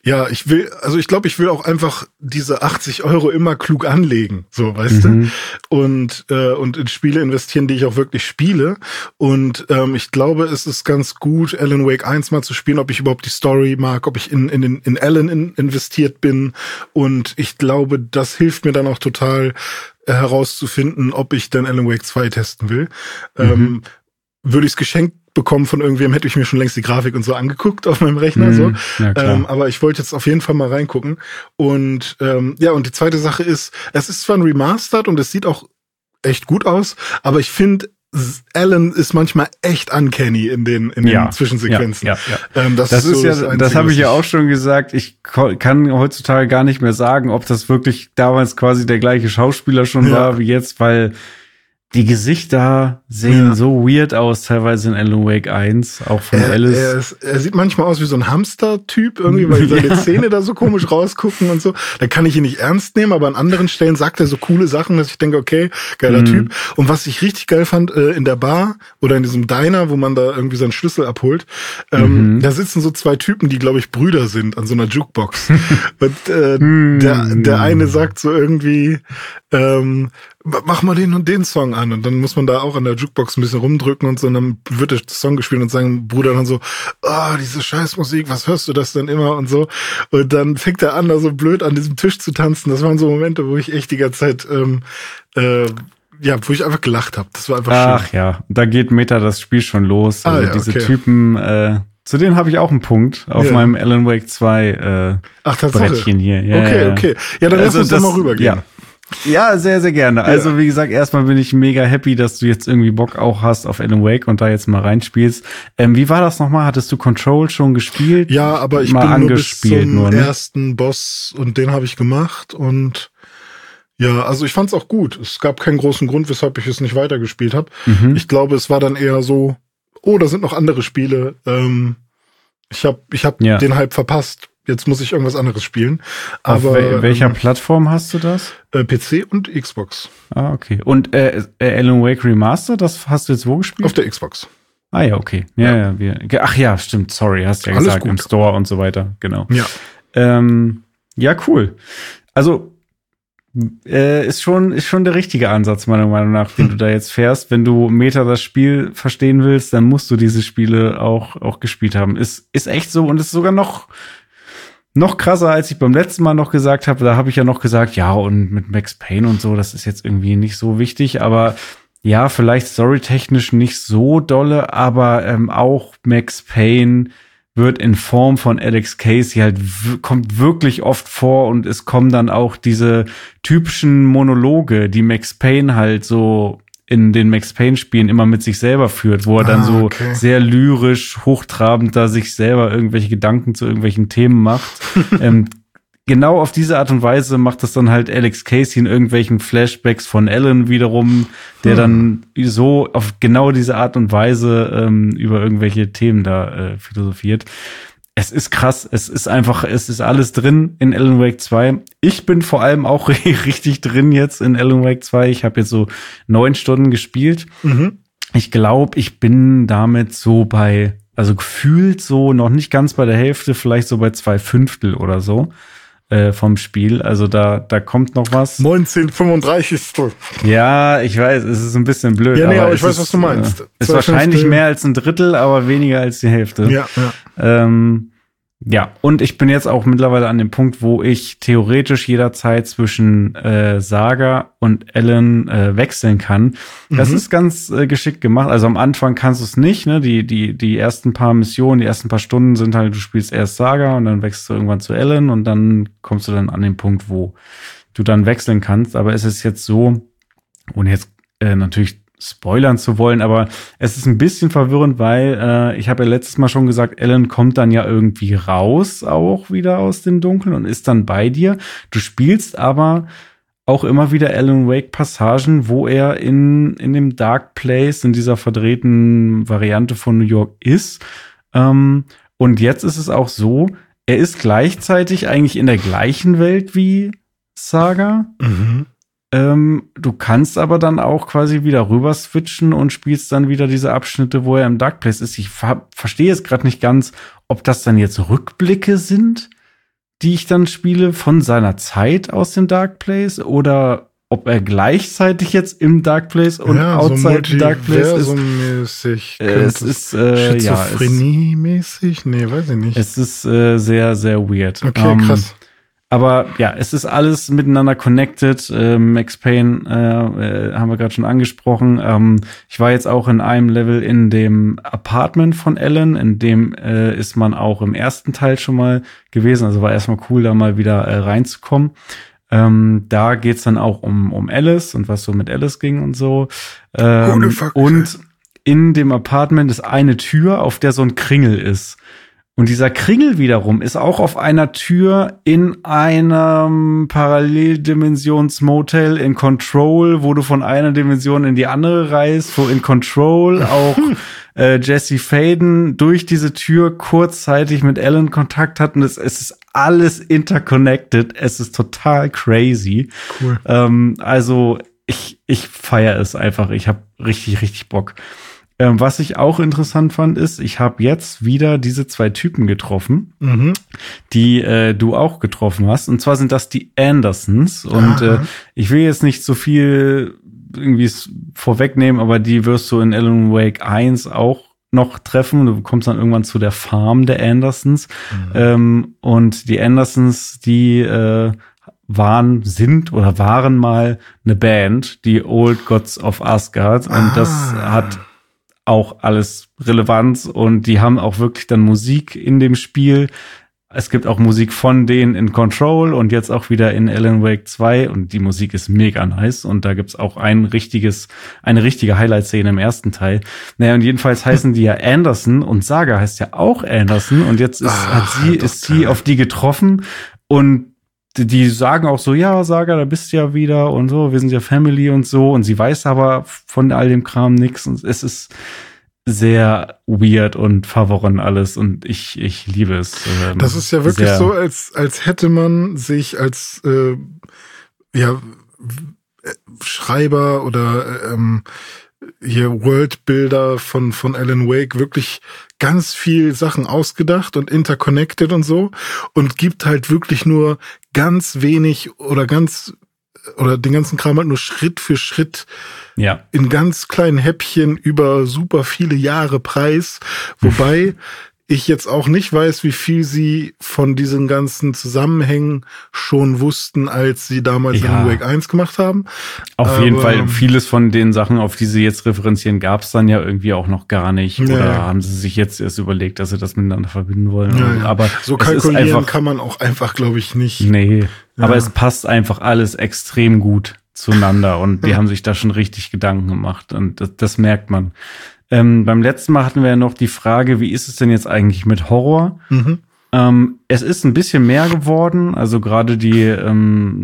ich will auch einfach diese 80 Euro immer klug anlegen, so, weißt du? Und in Spiele investieren, die ich auch wirklich spiele. Und ich glaube, es ist ganz gut, Alan Wake 1 mal zu spielen, ob ich überhaupt die Story mag, ob ich in Alan investiert bin. Und ich glaube, das hilft mir dann auch total, herauszufinden, ob ich dann Alan Wake 2 testen will. Würde ich es geschenkt bekommen von irgendwem, hätte ich mir schon längst die Grafik und so angeguckt auf meinem Rechner. Aber ich wollte jetzt auf jeden Fall mal reingucken. Und und die zweite Sache ist, es ist zwar ein Remastered und es sieht auch echt gut aus, aber ich finde, Alan ist manchmal echt uncanny in den Zwischensequenzen. Ja. Das habe ich ja auch schon gesagt. Ich kann heutzutage gar nicht mehr sagen, ob das wirklich damals quasi der gleiche Schauspieler schon war wie jetzt, weil die Gesichter sehen so weird aus, teilweise in Alan Wake 1, auch von Alice. Er sieht manchmal aus wie so ein Hamster-Typ irgendwie, weil seine Zähne da so komisch rausgucken und so. Da kann ich ihn nicht ernst nehmen, aber an anderen Stellen sagt er so coole Sachen, dass ich denke, okay, geiler Typ. Und was ich richtig geil fand, in der Bar oder in diesem Diner, wo man da irgendwie seinen Schlüssel abholt, da sitzen so zwei Typen, die, glaube ich, Brüder sind an so einer Jukebox. Und der eine sagt so irgendwie, mach mal den und den Song an. Und dann muss man da auch an der Jukebox ein bisschen rumdrücken und so. Und dann wird der Song gespielt und sagen Bruder dann so, diese Scheißmusik, was hörst du das denn immer und so. Und dann fängt er an, da so blöd an diesem Tisch zu tanzen. Das waren so Momente, wo ich echt die ganze Zeit, wo ich einfach gelacht habe. Das war einfach schön. Ach ja, da geht Meta das Spiel schon los. Also ja, diese Typen, zu denen habe ich auch einen Punkt auf meinem Alan Wake 2 Brettchen hier. Ja, okay. Ja, dann lass uns da mal rübergehen. Ja. Ja, sehr, sehr gerne. Also wie gesagt, erstmal bin ich mega happy, dass du jetzt irgendwie Bock auch hast auf Alan Wake und da jetzt mal reinspielst. Wie war das nochmal? Hattest du Control schon gespielt? Ja, aber ich bin nur bis zum ersten Boss und den habe ich gemacht und ja, also ich fand's auch gut. Es gab keinen großen Grund, weshalb ich es nicht weitergespielt habe. Mhm. Ich glaube, es war dann eher so, da sind noch andere Spiele. Ich hab den Hype verpasst. Jetzt muss ich irgendwas anderes spielen. Aber auf welcher Plattform hast du das? PC und Xbox. Ah, okay. Und Alan Wake Remastered, das hast du jetzt wo gespielt? Auf der Xbox. Ah ja, okay. Ja. Stimmt, sorry, hast ja gesagt, im Store und so weiter. Genau. Ja, cool. Also ist schon der richtige Ansatz, meiner Meinung nach, den du da jetzt fährst. Wenn du Meta das Spiel verstehen willst, dann musst du diese Spiele auch gespielt haben. Ist echt so und ist sogar noch krasser, als ich beim letzten Mal noch gesagt habe. Da habe ich ja noch gesagt, und mit Max Payne und so, das ist jetzt irgendwie nicht so wichtig, aber ja, vielleicht storytechnisch nicht so dolle, aber auch Max Payne wird in Form von Alex Casey kommt wirklich oft vor und es kommen dann auch diese typischen Monologe, die Max Payne halt so in den Max Payne-Spielen immer mit sich selber führt, wo er dann so sehr lyrisch, hochtrabend da sich selber irgendwelche Gedanken zu irgendwelchen Themen macht. Genau auf diese Art und Weise macht das dann halt Alex Casey in irgendwelchen Flashbacks von Alan wiederum, der dann so auf genau diese Art und Weise über irgendwelche Themen da philosophiert. Es ist krass, es ist alles drin in Alan Wake 2. Ich bin vor allem auch richtig drin jetzt in Alan Wake 2. Ich habe jetzt so 9 Stunden gespielt. Mhm. Ich glaube, ich bin damit so gefühlt so noch nicht ganz bei der Hälfte, vielleicht so bei 2/5 oder so vom Spiel. Also da kommt noch was. 19:35. Ja, ich weiß, es ist ein bisschen blöd. Ja, nee, aber ich weiß, was du meinst. Ist wahrscheinlich mehr als ein Drittel, aber weniger als die Hälfte. Ja. Und ich bin jetzt auch mittlerweile an dem Punkt, wo ich theoretisch jederzeit zwischen Saga und Alan wechseln kann. Das ist ganz geschickt gemacht. Also am Anfang kannst du es nicht, ne? Die ersten paar Missionen, die ersten paar Stunden sind halt, du spielst erst Saga und dann wechselst du irgendwann zu Alan und dann kommst du dann an den Punkt, wo du dann wechseln kannst. Aber es ist jetzt so, ohne jetzt natürlich spoilern zu wollen, aber es ist ein bisschen verwirrend, weil ich habe ja letztes Mal schon gesagt, Alan kommt dann ja irgendwie raus auch wieder aus dem Dunkeln und ist dann bei dir. Du spielst aber auch immer wieder Alan Wake-Passagen, wo er in dem Dark Place, in dieser verdrehten Variante von New York ist. Und jetzt ist es auch so, er ist gleichzeitig eigentlich in der gleichen Welt wie Saga. Mhm. Du kannst aber dann auch quasi wieder rüber switchen und spielst dann wieder diese Abschnitte, wo er im Dark Place ist. Ich verstehe es gerade nicht ganz, ob das dann jetzt Rückblicke sind, die ich dann spiele von seiner Zeit aus dem Dark Place oder ob er gleichzeitig jetzt im Dark Place und outside so Dark Place ist. Multiversum-mäßig. Es ist Schizophrenie-mäßig? Nee, weiß ich nicht. Es ist sehr, sehr weird. Okay, krass. Aber ja, es ist alles miteinander connected. Max Payne haben wir gerade schon angesprochen. Ich war jetzt auch in einem Level in dem Apartment von Alan. In dem ist man auch im ersten Teil schon mal gewesen. Also war erstmal cool, da mal wieder reinzukommen. Da geht's dann auch um Alice und was so mit Alice ging und so. Und in dem Apartment ist eine Tür, auf der so ein Kringel ist. Und dieser Kringel wiederum ist auch auf einer Tür in einem Paralleldimensions-Motel in Control, wo du von einer Dimension in die andere reist, wo in Control auch Jesse Faden durch diese Tür kurzzeitig mit Alan Kontakt hat. Und es ist alles interconnected. Es ist total crazy. Cool. Also ich feiere es einfach. Ich habe richtig, richtig Bock. Was ich auch interessant fand, ist, ich habe jetzt wieder diese 2 Typen getroffen, die du auch getroffen hast. Und zwar sind das die Andersons. Und ich will jetzt nicht so viel irgendwie es vorwegnehmen, aber die wirst du in Alan Wake 1 auch noch treffen. Du kommst dann irgendwann zu der Farm der Andersons. Mhm. Und die Andersons, die waren mal eine Band, die Old Gods of Asgard. Und das hat auch alles Relevanz. Und die haben auch wirklich dann Musik in dem Spiel. Es gibt auch Musik von denen in Control und jetzt auch wieder in Alan Wake 2. Und die Musik ist mega nice. Und da gibt's auch eine richtige Highlight-Szene im ersten Teil. Naja, und jedenfalls heißen die ja Anderson und Saga heißt ja auch Anderson. Und jetzt ist sie auf die getroffen und die sagen auch so, ja, Saga, da bist du ja wieder und so, wir sind ja Family und so. Und sie weiß aber von all dem Kram nichts. Und es ist sehr weird und verworren alles. Und ich liebe es. Das ist ja wirklich so, als hätte man sich als Schreiber oder hier Worldbuilder von Alan Wake wirklich ganz viel Sachen ausgedacht und interconnected und so und gibt halt wirklich nur ganz wenig oder den ganzen Kram halt nur Schritt für Schritt in ganz kleinen Häppchen über super viele Jahre preis, wobei ich jetzt auch nicht weiß, wie viel sie von diesen ganzen Zusammenhängen schon wussten, als sie damals Alan Wake 1 gemacht haben. Auf jeden Fall, vieles von den Sachen, auf die sie jetzt referenzieren, gab es dann ja irgendwie auch noch gar nicht. Oder haben sie sich jetzt erst überlegt, dass sie das miteinander verbinden wollen. Ja, ja. Aber so kalkulieren kann man auch einfach, glaube ich, nicht. Nee, aber es passt einfach alles extrem gut zueinander. Und die haben sich da schon richtig Gedanken gemacht. Und das merkt man. Beim letzten Mal hatten wir ja noch die Frage, wie ist es denn jetzt eigentlich mit Horror? Mhm. Es ist ein bisschen mehr geworden, also gerade die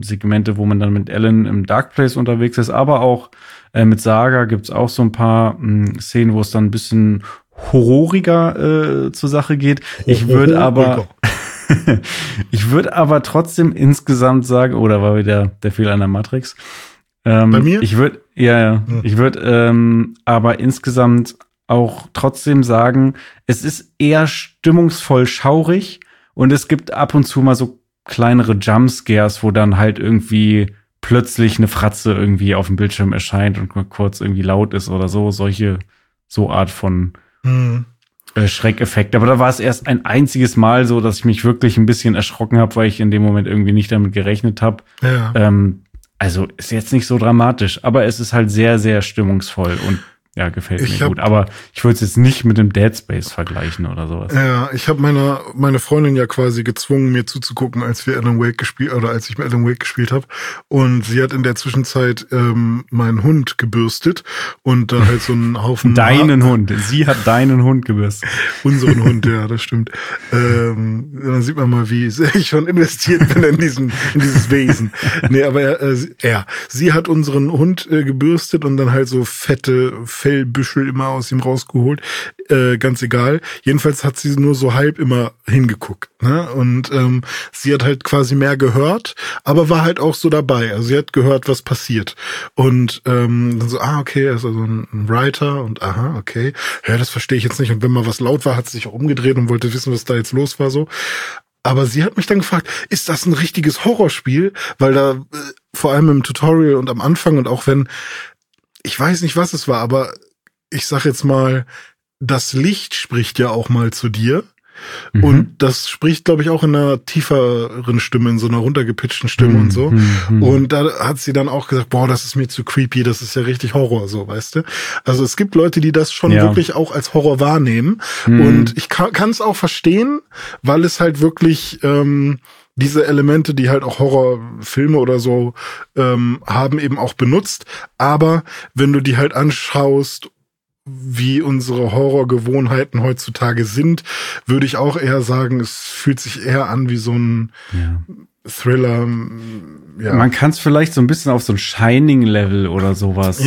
Segmente, wo man dann mit Alan im Dark Place unterwegs ist, aber auch mit Saga gibt's auch so ein paar Szenen, wo es dann ein bisschen horroriger zur Sache geht. Ich würde aber trotzdem insgesamt sagen, oder war wieder der Fehler an der Matrix? Bei mir? Ich würde aber insgesamt auch trotzdem sagen, es ist eher stimmungsvoll schaurig und es gibt ab und zu mal so kleinere Jumpscares, wo dann halt irgendwie plötzlich eine Fratze irgendwie auf dem Bildschirm erscheint und mal kurz irgendwie laut ist oder so, so Art von Schreckeffekt. Aber da war es erst ein einziges Mal so, dass ich mich wirklich ein bisschen erschrocken habe, weil ich in dem Moment irgendwie nicht damit gerechnet habe. Ja. Also ist jetzt nicht so dramatisch, aber es ist halt sehr, sehr stimmungsvoll und gefällt mir gut. Aber ich würde es jetzt nicht mit dem Dead Space vergleichen oder sowas. Ja, ich habe meine Freundin ja quasi gezwungen, mir zuzugucken, als ich mit Alan Wake gespielt habe. Und sie hat in der Zwischenzeit meinen Hund gebürstet und dann halt so einen Haufen. Sie hat deinen Hund gebürstet. Unseren Hund, ja, das stimmt. Dann sieht man mal, wie sehr ich schon investiert bin in dieses Wesen. Nee, aber sie hat unseren Hund gebürstet und dann halt so fette Fellbüschel immer aus ihm rausgeholt. Ganz egal. Jedenfalls hat sie nur so halb immer hingeguckt. Ne? Und sie hat halt quasi mehr gehört, aber war halt auch so dabei. Also sie hat gehört, was passiert. Und dann so, okay, er ist also ein Writer und okay. Ja, das verstehe ich jetzt nicht. Und wenn mal was laut war, hat sie sich auch umgedreht und wollte wissen, was da jetzt los war. So. Aber sie hat mich dann gefragt, ist das ein richtiges Horrorspiel? Weil da vor allem im Tutorial und am Anfang und auch wenn ich weiß nicht, was es war, aber ich sag jetzt mal, das Licht spricht ja auch mal zu dir. Mhm. Und das spricht, glaube ich, auch in einer tieferen Stimme, in so einer runtergepitchten Stimme und so. Und da hat sie dann auch gesagt, boah, das ist mir zu creepy, das ist ja richtig Horror, so, weißt du? Also es gibt Leute, die das schon wirklich auch als Horror wahrnehmen. Und ich kann es auch verstehen, weil es halt wirklich diese Elemente, die halt auch Horrorfilme oder so haben, eben auch benutzt. Aber wenn du die halt anschaust, wie unsere Horrorgewohnheiten heutzutage sind, würde ich auch eher sagen, es fühlt sich eher an wie so ein Thriller. Ja. Man kann es vielleicht so ein bisschen auf so ein Shining-Level oder sowas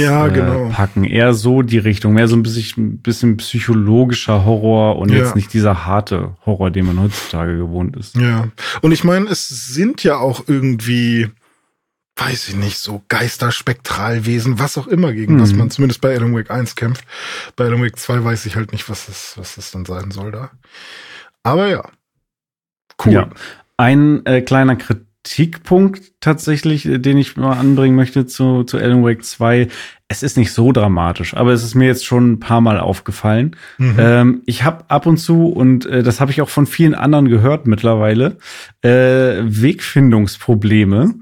packen. Eher so die Richtung, mehr so ein bisschen psychologischer Horror und jetzt nicht dieser harte Horror, den man heutzutage gewohnt ist. Ja, und ich meine, es sind ja auch irgendwie, weiß ich nicht, so Geister, Spektralwesen, was auch immer, gegen was man zumindest bei Alan Wake 1 kämpft. Bei Alan Wake 2 weiß ich halt nicht, was das dann sein soll da. Aber ja, cool. Ja. Ein kleiner Kritik Kritikpunkt tatsächlich, den ich mal anbringen möchte zu Alan Wake 2. Es ist nicht so dramatisch, aber es ist mir jetzt schon ein paar Mal aufgefallen. Mhm. Ich habe ab und zu, und das habe ich auch von vielen anderen gehört mittlerweile, Wegfindungsprobleme,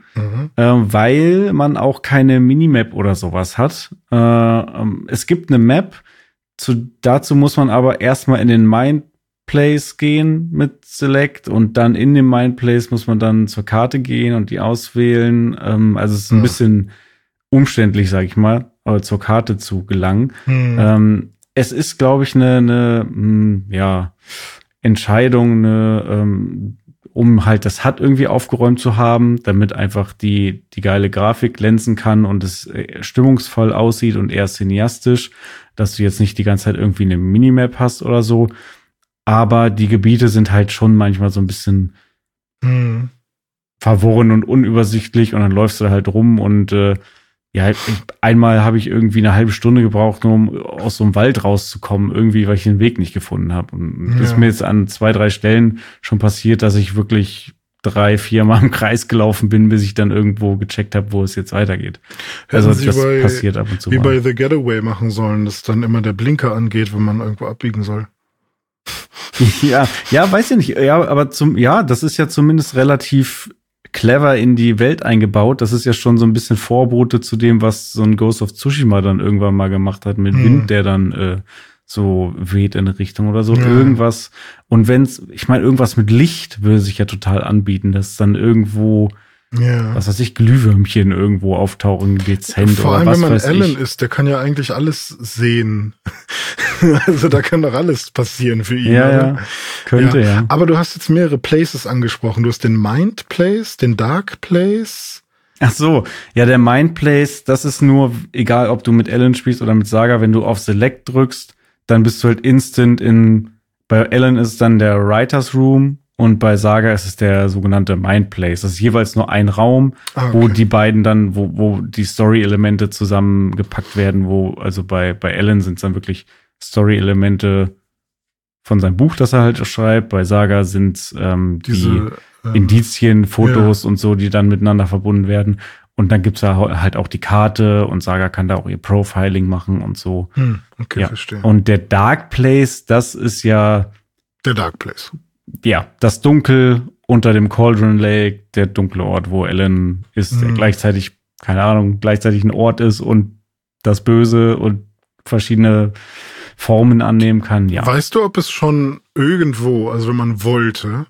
weil man auch keine Minimap oder sowas hat. Es gibt eine Map, dazu muss man aber erstmal in den Mindplace gehen mit Select und dann in dem Mindplace muss man dann zur Karte gehen und die auswählen. Also es ist ein bisschen umständlich, sag ich mal, zur Karte zu gelangen. Es ist, glaube ich, eine Entscheidung, um halt das HUD irgendwie aufgeräumt zu haben, damit einfach die geile Grafik glänzen kann und es stimmungsvoll aussieht und eher cineastisch, dass du jetzt nicht die ganze Zeit irgendwie eine Minimap hast oder so. Aber die Gebiete sind halt schon manchmal so ein bisschen verworren und unübersichtlich und dann läufst du da halt rum und einmal habe ich irgendwie eine halbe Stunde gebraucht, nur um aus so einem Wald rauszukommen, irgendwie, weil ich den Weg nicht gefunden habe. Und das ist mir jetzt an 2-3 Stellen schon passiert, dass ich wirklich 3-4 Mal im Kreis gelaufen bin, bis ich dann irgendwo gecheckt habe, wo es jetzt weitergeht. Hätten also das passiert ab und zu. Wie bei The Getaway machen sollen, dass dann immer der Blinker angeht, wenn man irgendwo abbiegen soll. ja, weiß ich nicht. Ja, aber das ist ja zumindest relativ clever in die Welt eingebaut. Das ist ja schon so ein bisschen Vorbote zu dem, was so ein Ghost of Tsushima dann irgendwann mal gemacht hat mit Wind, der dann so weht in eine Richtung oder so. Ja. Irgendwas. Und irgendwas mit Licht würde sich ja total anbieten, dass dann irgendwo, was weiß ich, Glühwürmchen irgendwo auftauchen, dezent vor allem, oder was weiß ich. Wenn man Alan ist, der kann ja eigentlich alles sehen. Also da kann doch alles passieren für ihn. Ja. Könnte, ja. Aber du hast jetzt mehrere Places angesprochen. Du hast den Mind Place, den Dark Place. Ach so. Ja, der Mind Place, das ist nur, egal ob du mit Alan spielst oder mit Saga, wenn du auf Select drückst, dann bist du halt instant bei Alan ist dann der Writer's Room und bei Saga ist es der sogenannte Mind Place. Das ist jeweils nur ein Raum, wo die beiden dann, wo die Story-Elemente zusammengepackt werden, bei Alan sind es dann wirklich Story-Elemente von seinem Buch, das er halt schreibt. Bei Saga sind die Indizien, Fotos und so, die dann miteinander verbunden werden. Und dann gibt's da halt auch die Karte und Saga kann da auch ihr Profiling machen und so. Verstehe. Und der Dark Place, das ist ja der Dark Place. Ja, das Dunkel unter dem Cauldron Lake, der dunkle Ort, wo Alan ist, der gleichzeitig ein Ort ist und das Böse und verschiedene Formen annehmen kann, ja. Weißt du, ob es schon irgendwo, also wenn man wollte,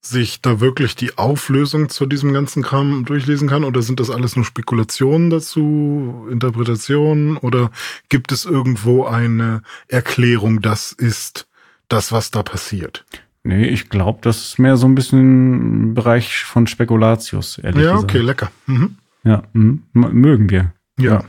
sich da wirklich die Auflösung zu diesem ganzen Kram durchlesen kann? Oder sind das alles nur Spekulationen dazu, Interpretationen? Oder gibt es irgendwo eine Erklärung, das ist das, was da passiert? Nee, ich glaube, das ist mehr so ein bisschen im Bereich von Spekulatius, ehrlich gesagt. Ja, okay, lecker. Mhm. Ja, mögen wir. Ja.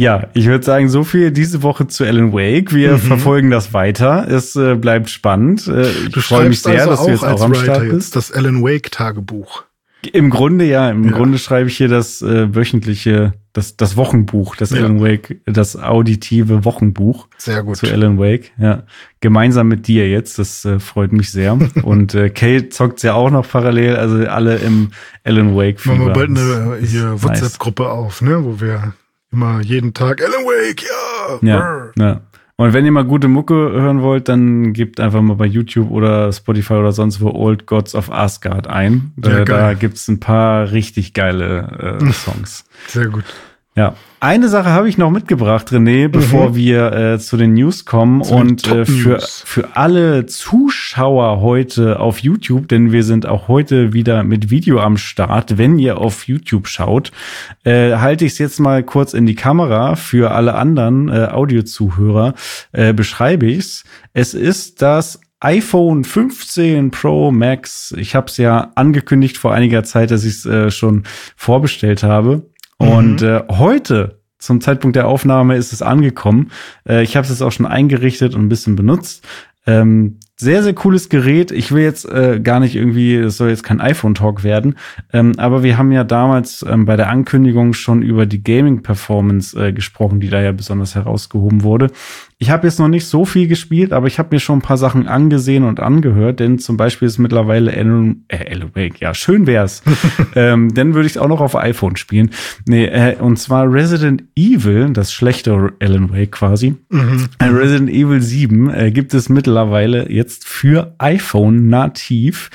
Ja, ich würde sagen, so viel diese Woche zu Alan Wake. Wir verfolgen das weiter. Es bleibt spannend. Ich freue mich sehr, also dass du jetzt auch am Start bist. Das Alan Wake Tagebuch. Im Grunde ja. Im Grunde schreibe ich hier das wöchentliche, das Wochenbuch, das Alan Wake, das auditive Wochenbuch. Sehr gut. Zu Alan Wake. Ja, gemeinsam mit dir jetzt. Das freut mich sehr. Und Kate zockt ja auch noch parallel. Also alle im Alan Wake. Machen wir bald eine WhatsApp-Gruppe auf, ne, wo wir immer jeden Tag Alan Wake, ja. Und wenn ihr mal gute Mucke hören wollt, dann gebt einfach mal bei YouTube oder Spotify oder sonst wo Old Gods of Asgard ein. Ja, da gibt's ein paar richtig geile Songs. Sehr gut. Ja, eine Sache habe ich noch mitgebracht, René, bevor wir zu den News kommen und für alle Zuschauer heute auf YouTube, denn wir sind auch heute wieder mit Video am Start, wenn ihr auf YouTube schaut, halte ich es jetzt mal kurz in die Kamera. Für alle anderen Audio-Zuhörer beschreibe ich's. Es ist das iPhone 15 Pro Max. Ich habe es ja angekündigt vor einiger Zeit, dass ich es schon vorbestellt habe. Und heute, zum Zeitpunkt der Aufnahme, ist es angekommen. Ich habe es jetzt auch schon eingerichtet und ein bisschen benutzt. Sehr, sehr cooles Gerät. Ich will jetzt gar nicht irgendwie, es soll jetzt kein iPhone-Talk werden. Aber wir haben ja damals bei der Ankündigung schon über die Gaming-Performance gesprochen, die da ja besonders herausgehoben wurde. Ich habe jetzt noch nicht so viel gespielt, aber ich habe mir schon ein paar Sachen angesehen und angehört, denn zum Beispiel ist mittlerweile Alan Wake, ja, schön wär's. Dann würde ich es auch noch auf iPhone spielen. Nee, und zwar Resident Evil, das schlechte Alan Wake quasi. Mhm. Resident Evil 7 gibt es mittlerweile jetzt für iPhone nativ.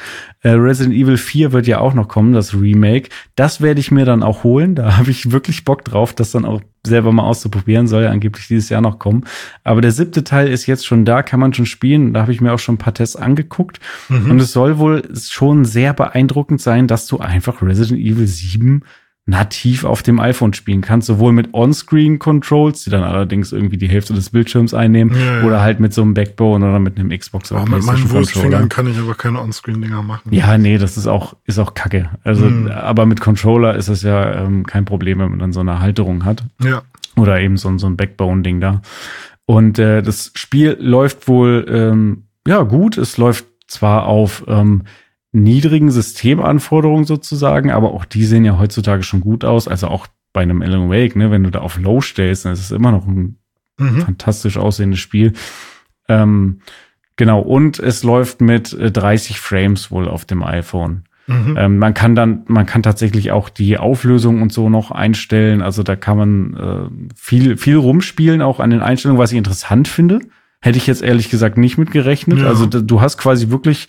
Resident Evil 4 wird ja auch noch kommen, das Remake. Das werde ich mir dann auch holen. Da habe ich wirklich Bock drauf, das dann auch selber mal auszuprobieren. Soll ja angeblich dieses Jahr noch kommen. Aber der 7. Teil ist jetzt schon da, kann man schon spielen. Da habe ich mir auch schon ein paar Tests angeguckt. Mhm. Und es soll wohl schon sehr beeindruckend sein, dass du einfach Resident Evil 7 nativ auf dem iPhone spielen kannst, sowohl mit On-Screen-Controls, die dann allerdings irgendwie die Hälfte des Bildschirms einnehmen, ja. Oder halt mit so einem Backbone oder mit einem Xbox oder mit meinen Wurstfingern kann ich aber keine On-Screen-Dinger machen. Ja, nee, das ist auch Kacke. Also, aber mit Controller ist das ja kein Problem, wenn man dann so eine Halterung hat. Ja. Oder eben so ein Backbone-Ding da. Und das Spiel läuft wohl gut, es läuft zwar auf niedrigen Systemanforderungen sozusagen, aber auch die sehen ja heutzutage schon gut aus. Also auch bei einem Alan Wake, ne, wenn du da auf Low stellst, dann ist es immer noch ein fantastisch aussehendes Spiel. Genau, und es läuft mit 30 Frames wohl auf dem iPhone. Mhm. Man kann tatsächlich auch die Auflösung und so noch einstellen. Also da kann man viel rumspielen, auch an den Einstellungen, was ich interessant finde. Hätte ich jetzt ehrlich gesagt nicht mit gerechnet. Ja. Also du hast quasi wirklich,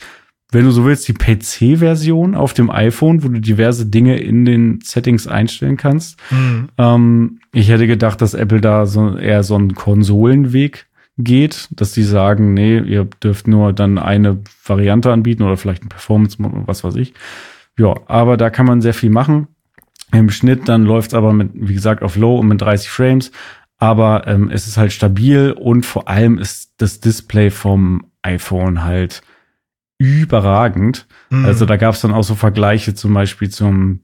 wenn du so willst, die PC-Version auf dem iPhone, wo du diverse Dinge in den Settings einstellen kannst. Mhm. Ich hätte gedacht, dass Apple da eher so einen Konsolenweg geht, dass die sagen, nee, ihr dürft nur dann eine Variante anbieten oder vielleicht einen Performance-Mode oder was weiß ich. Ja, aber da kann man sehr viel machen. Im Schnitt dann läuft's aber mit, wie gesagt, auf Low und mit 30 Frames. Aber es ist halt stabil und vor allem ist das Display vom iPhone halt überragend. Mhm. Also da gab es dann auch so Vergleiche zum Beispiel zum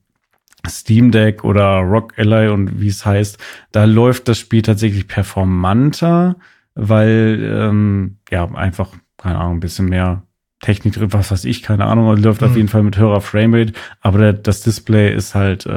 Steam Deck oder Rock Ally und wie es heißt. Da läuft das Spiel tatsächlich performanter, weil einfach, keine Ahnung, ein bisschen mehr Technik drin, was weiß ich, keine Ahnung. Und läuft auf jeden Fall mit höherer Framerate, aber das Display ist halt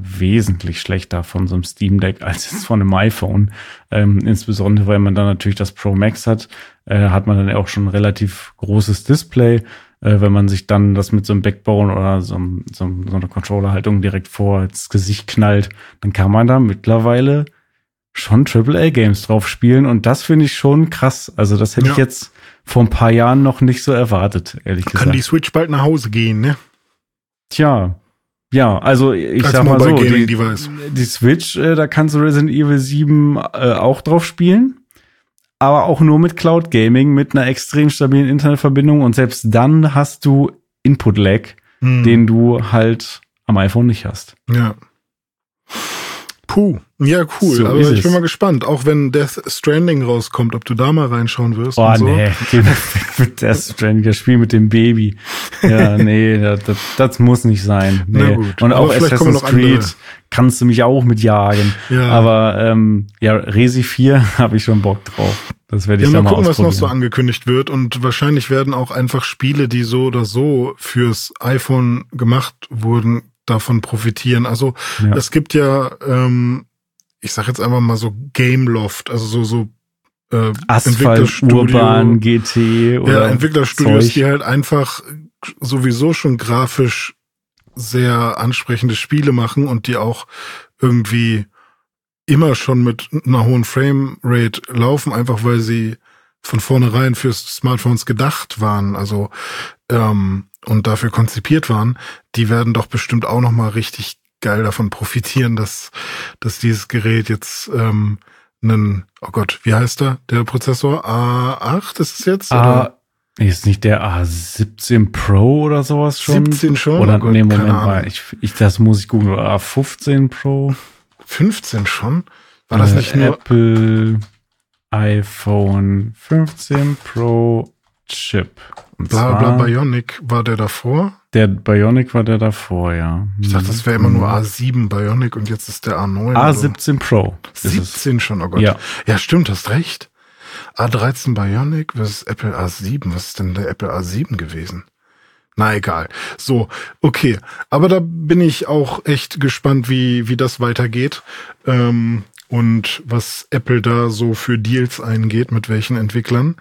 wesentlich schlechter von so einem Steam Deck als jetzt von einem iPhone. Insbesondere, weil man dann natürlich das Pro Max hat, hat man dann auch schon ein relativ großes Display. Wenn man sich dann das mit so einem Backbone oder so einer Controller-Haltung direkt vor ins Gesicht knallt, dann kann man da mittlerweile schon AAA-Games drauf spielen. Und das finde ich schon krass. Also das hätte ich jetzt vor ein paar Jahren noch nicht so erwartet, ehrlich gesagt. Kann die Switch bald nach Hause gehen, ne? Tja. Ja, also ich sag mal so, die Switch, da kannst du Resident Evil 7 auch drauf spielen, aber auch nur mit Cloud Gaming, mit einer extrem stabilen Internetverbindung und selbst dann hast du Input-Lag, den du halt am iPhone nicht hast. Ja. Puh, ja cool, so, aber ich bin mal gespannt, auch wenn Death Stranding rauskommt, ob du da mal reinschauen wirst. Oh und so. Nee, mit Death Stranding, das Spiel mit dem Baby. Ja, nee, das muss nicht sein. Nee. Gut, und auch Assassin's Creed kannst du mich auch mitjagen. Ja. Aber Resi 4 habe ich schon Bock drauf. Das werde ich mal gucken, was noch so angekündigt wird. Und wahrscheinlich werden auch einfach Spiele, die so oder so fürs iPhone gemacht wurden, davon profitieren. Also es gibt ja, ich sag jetzt einfach mal so Gameloft, also so Asphalt, Urban, GT oder Entwicklerstudios, Zeug, die halt einfach sowieso schon grafisch sehr ansprechende Spiele machen und die auch irgendwie immer schon mit einer hohen Framerate laufen, einfach weil sie von vornherein fürs Smartphones gedacht waren. Also und dafür konzipiert waren, die werden doch bestimmt auch nochmal richtig geil davon profitieren, dass dieses Gerät jetzt einen, oh Gott, wie heißt der Prozessor? A8 ist es jetzt? Oder? Ist nicht der A17 Pro oder sowas schon? 17 schon? Oder, oh Gott, nee, Moment mal, das muss ich googeln. A15 Pro? 15 schon? War das nicht nur Apple iPhone 15 Pro Chip? Bla Bionic war der davor? Der Bionic war der davor, ja. Ich dachte, das wäre immer nur A7 Bionic und jetzt ist der A9. A17 oder? Pro. 17 schon, oh Gott. Ja, stimmt, hast recht. A13 Bionic versus Apple A7. Was ist denn der Apple A7 gewesen? Na egal. So, okay. Aber da bin ich auch echt gespannt, wie das weitergeht. und was Apple da so für Deals eingeht, mit welchen Entwicklern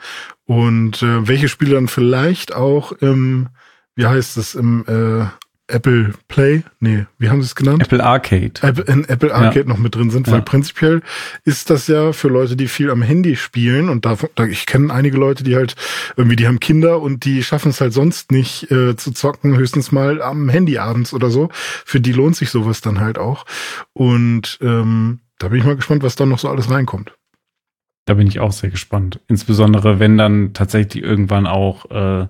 und welche Spiele dann vielleicht auch im, wie heißt es, im Apple Play, nee, wie haben sie es genannt? Apple Arcade. Apple Arcade ja. Noch mit drin sind, weil prinzipiell ist das ja für Leute, die viel am Handy spielen und da ich kenne einige Leute, die halt irgendwie, die haben Kinder und die schaffen es halt sonst nicht zu zocken, höchstens mal am Handy abends oder so. Für die lohnt sich sowas dann halt auch. Und da bin ich mal gespannt, was da noch so alles reinkommt. Da bin ich auch sehr gespannt. Insbesondere, wenn dann tatsächlich irgendwann auch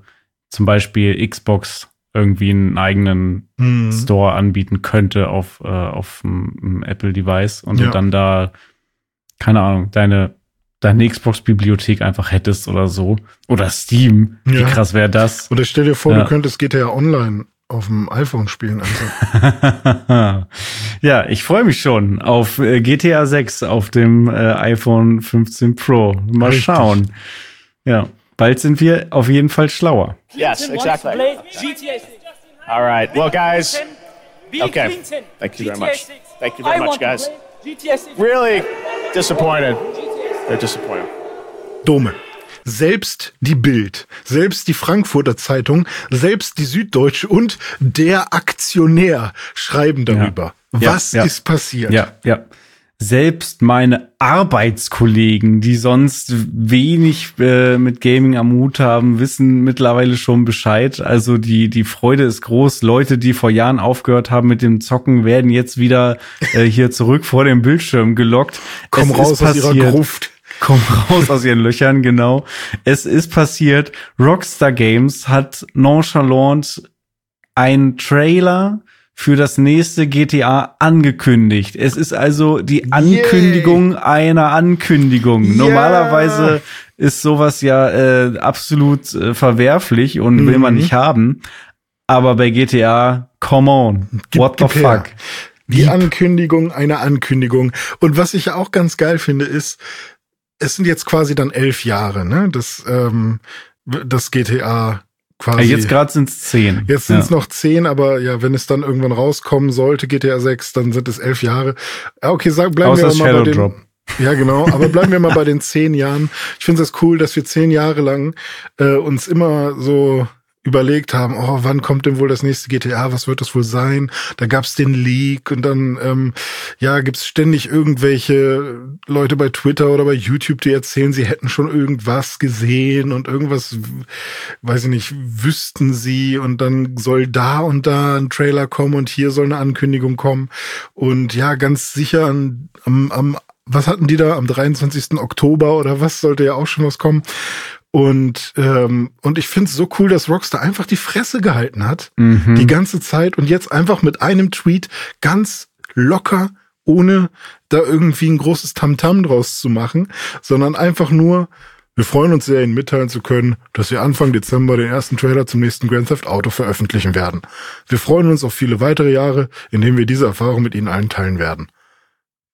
zum Beispiel Xbox irgendwie einen eigenen Store anbieten könnte auf einem Apple-Device und du dann da, keine Ahnung, deine Xbox-Bibliothek einfach hättest oder so. Oder Steam. Wie krass wäre das? Oder stell dir vor, du könntest GTA Online auf dem iPhone spielen. Also. Ja, ich freue mich schon auf GTA 6 auf dem iPhone 15 Pro. Mal schauen. Ja. Bald sind wir auf jeden Fall schlauer. Yes, exactly. All right. Well, guys. Okay. Thank you very much. Thank you very much, guys. Really disappointed. They're disappointed. Dome. Selbst die Bild, selbst die Frankfurter Zeitung, selbst die Süddeutsche und der Aktionär schreiben darüber. Ja. Was ist passiert? Ja. Selbst meine Arbeitskollegen, die sonst wenig mit Gaming am Hut haben, wissen mittlerweile schon Bescheid. Also die Freude ist groß. Leute, die vor Jahren aufgehört haben mit dem Zocken, werden jetzt wieder hier zurück vor dem Bildschirm gelockt. Komm raus aus ihrer Gruft. Komm raus aus ihren Löchern, genau. Es ist passiert. Rockstar Games hat nonchalant einen Trailer für das nächste GTA angekündigt. Es ist also die Ankündigung einer Ankündigung. Yeah. Normalerweise ist sowas ja absolut verwerflich und will man nicht haben. Aber bei GTA, come on, what the fuck? Die Ankündigung einer Ankündigung. Und was ich ja auch ganz geil finde, ist, es sind jetzt quasi dann 11 Jahre, ne? Das GTA quasi. Jetzt gerade sind es 10. Jetzt sind es noch 10, aber ja, wenn es dann irgendwann rauskommen sollte, GTA 6, dann sind es 11 Jahre. Okay, bleiben wir mal bei den. Ja, genau, aber bleiben wir mal bei den 10 Jahren. Ich finde es das cool, dass wir 10 Jahre lang uns immer so überlegt haben, oh, wann kommt denn wohl das nächste GTA, was wird das wohl sein? Da gab's den Leak und dann gibt's ständig irgendwelche Leute bei Twitter oder bei YouTube, die erzählen, sie hätten schon irgendwas gesehen und irgendwas, weiß ich nicht, wüssten sie und dann soll da und da ein Trailer kommen und hier soll eine Ankündigung kommen und ja, ganz sicher was hatten die da, am 23. Oktober oder was, sollte ja auch schon was kommen. Und ich finde es so cool, dass Rockstar einfach die Fresse gehalten hat, die ganze Zeit und jetzt einfach mit einem Tweet ganz locker, ohne da irgendwie ein großes Tamtam draus zu machen, sondern einfach nur, wir freuen uns sehr, Ihnen mitteilen zu können, dass wir Anfang Dezember den ersten Trailer zum nächsten Grand Theft Auto veröffentlichen werden. Wir freuen uns auf viele weitere Jahre, indem wir diese Erfahrung mit Ihnen allen teilen werden.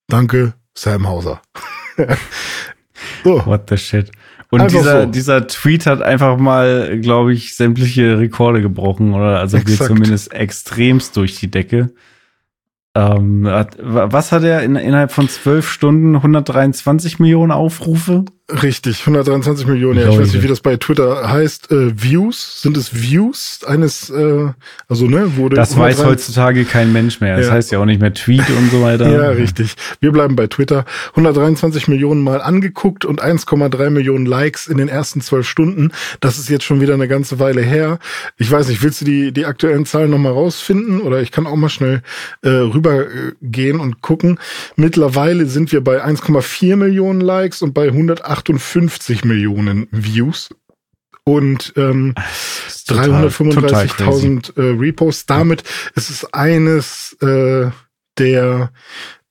Danke, Sam Hauser. So. What the shit. Und einfach dieser Tweet hat einfach mal, glaube ich, sämtliche Rekorde gebrochen, oder? Also geht zumindest extremst durch die Decke. Was hat er innerhalb von 12 Stunden? 123 Millionen Aufrufe? Richtig, 123 Millionen. Ja, ich weiß nicht, wie das bei Twitter heißt. Views? Sind es Views eines, wurde. Das weiß heutzutage kein Mensch mehr. Das heißt ja auch nicht mehr Tweet und so weiter. Ja, richtig. Wir bleiben bei Twitter. 123 Millionen Mal angeguckt und 1,3 Millionen Likes in den ersten 12 Stunden. Das ist jetzt schon wieder eine ganze Weile her. Ich weiß nicht, willst du die aktuellen Zahlen nochmal rausfinden? Oder ich kann auch mal schnell rübergehen und gucken. Mittlerweile sind wir bei 1,4 Millionen Likes und bei 158 Millionen Views und 335.000 Reposts. Damit ist es eines der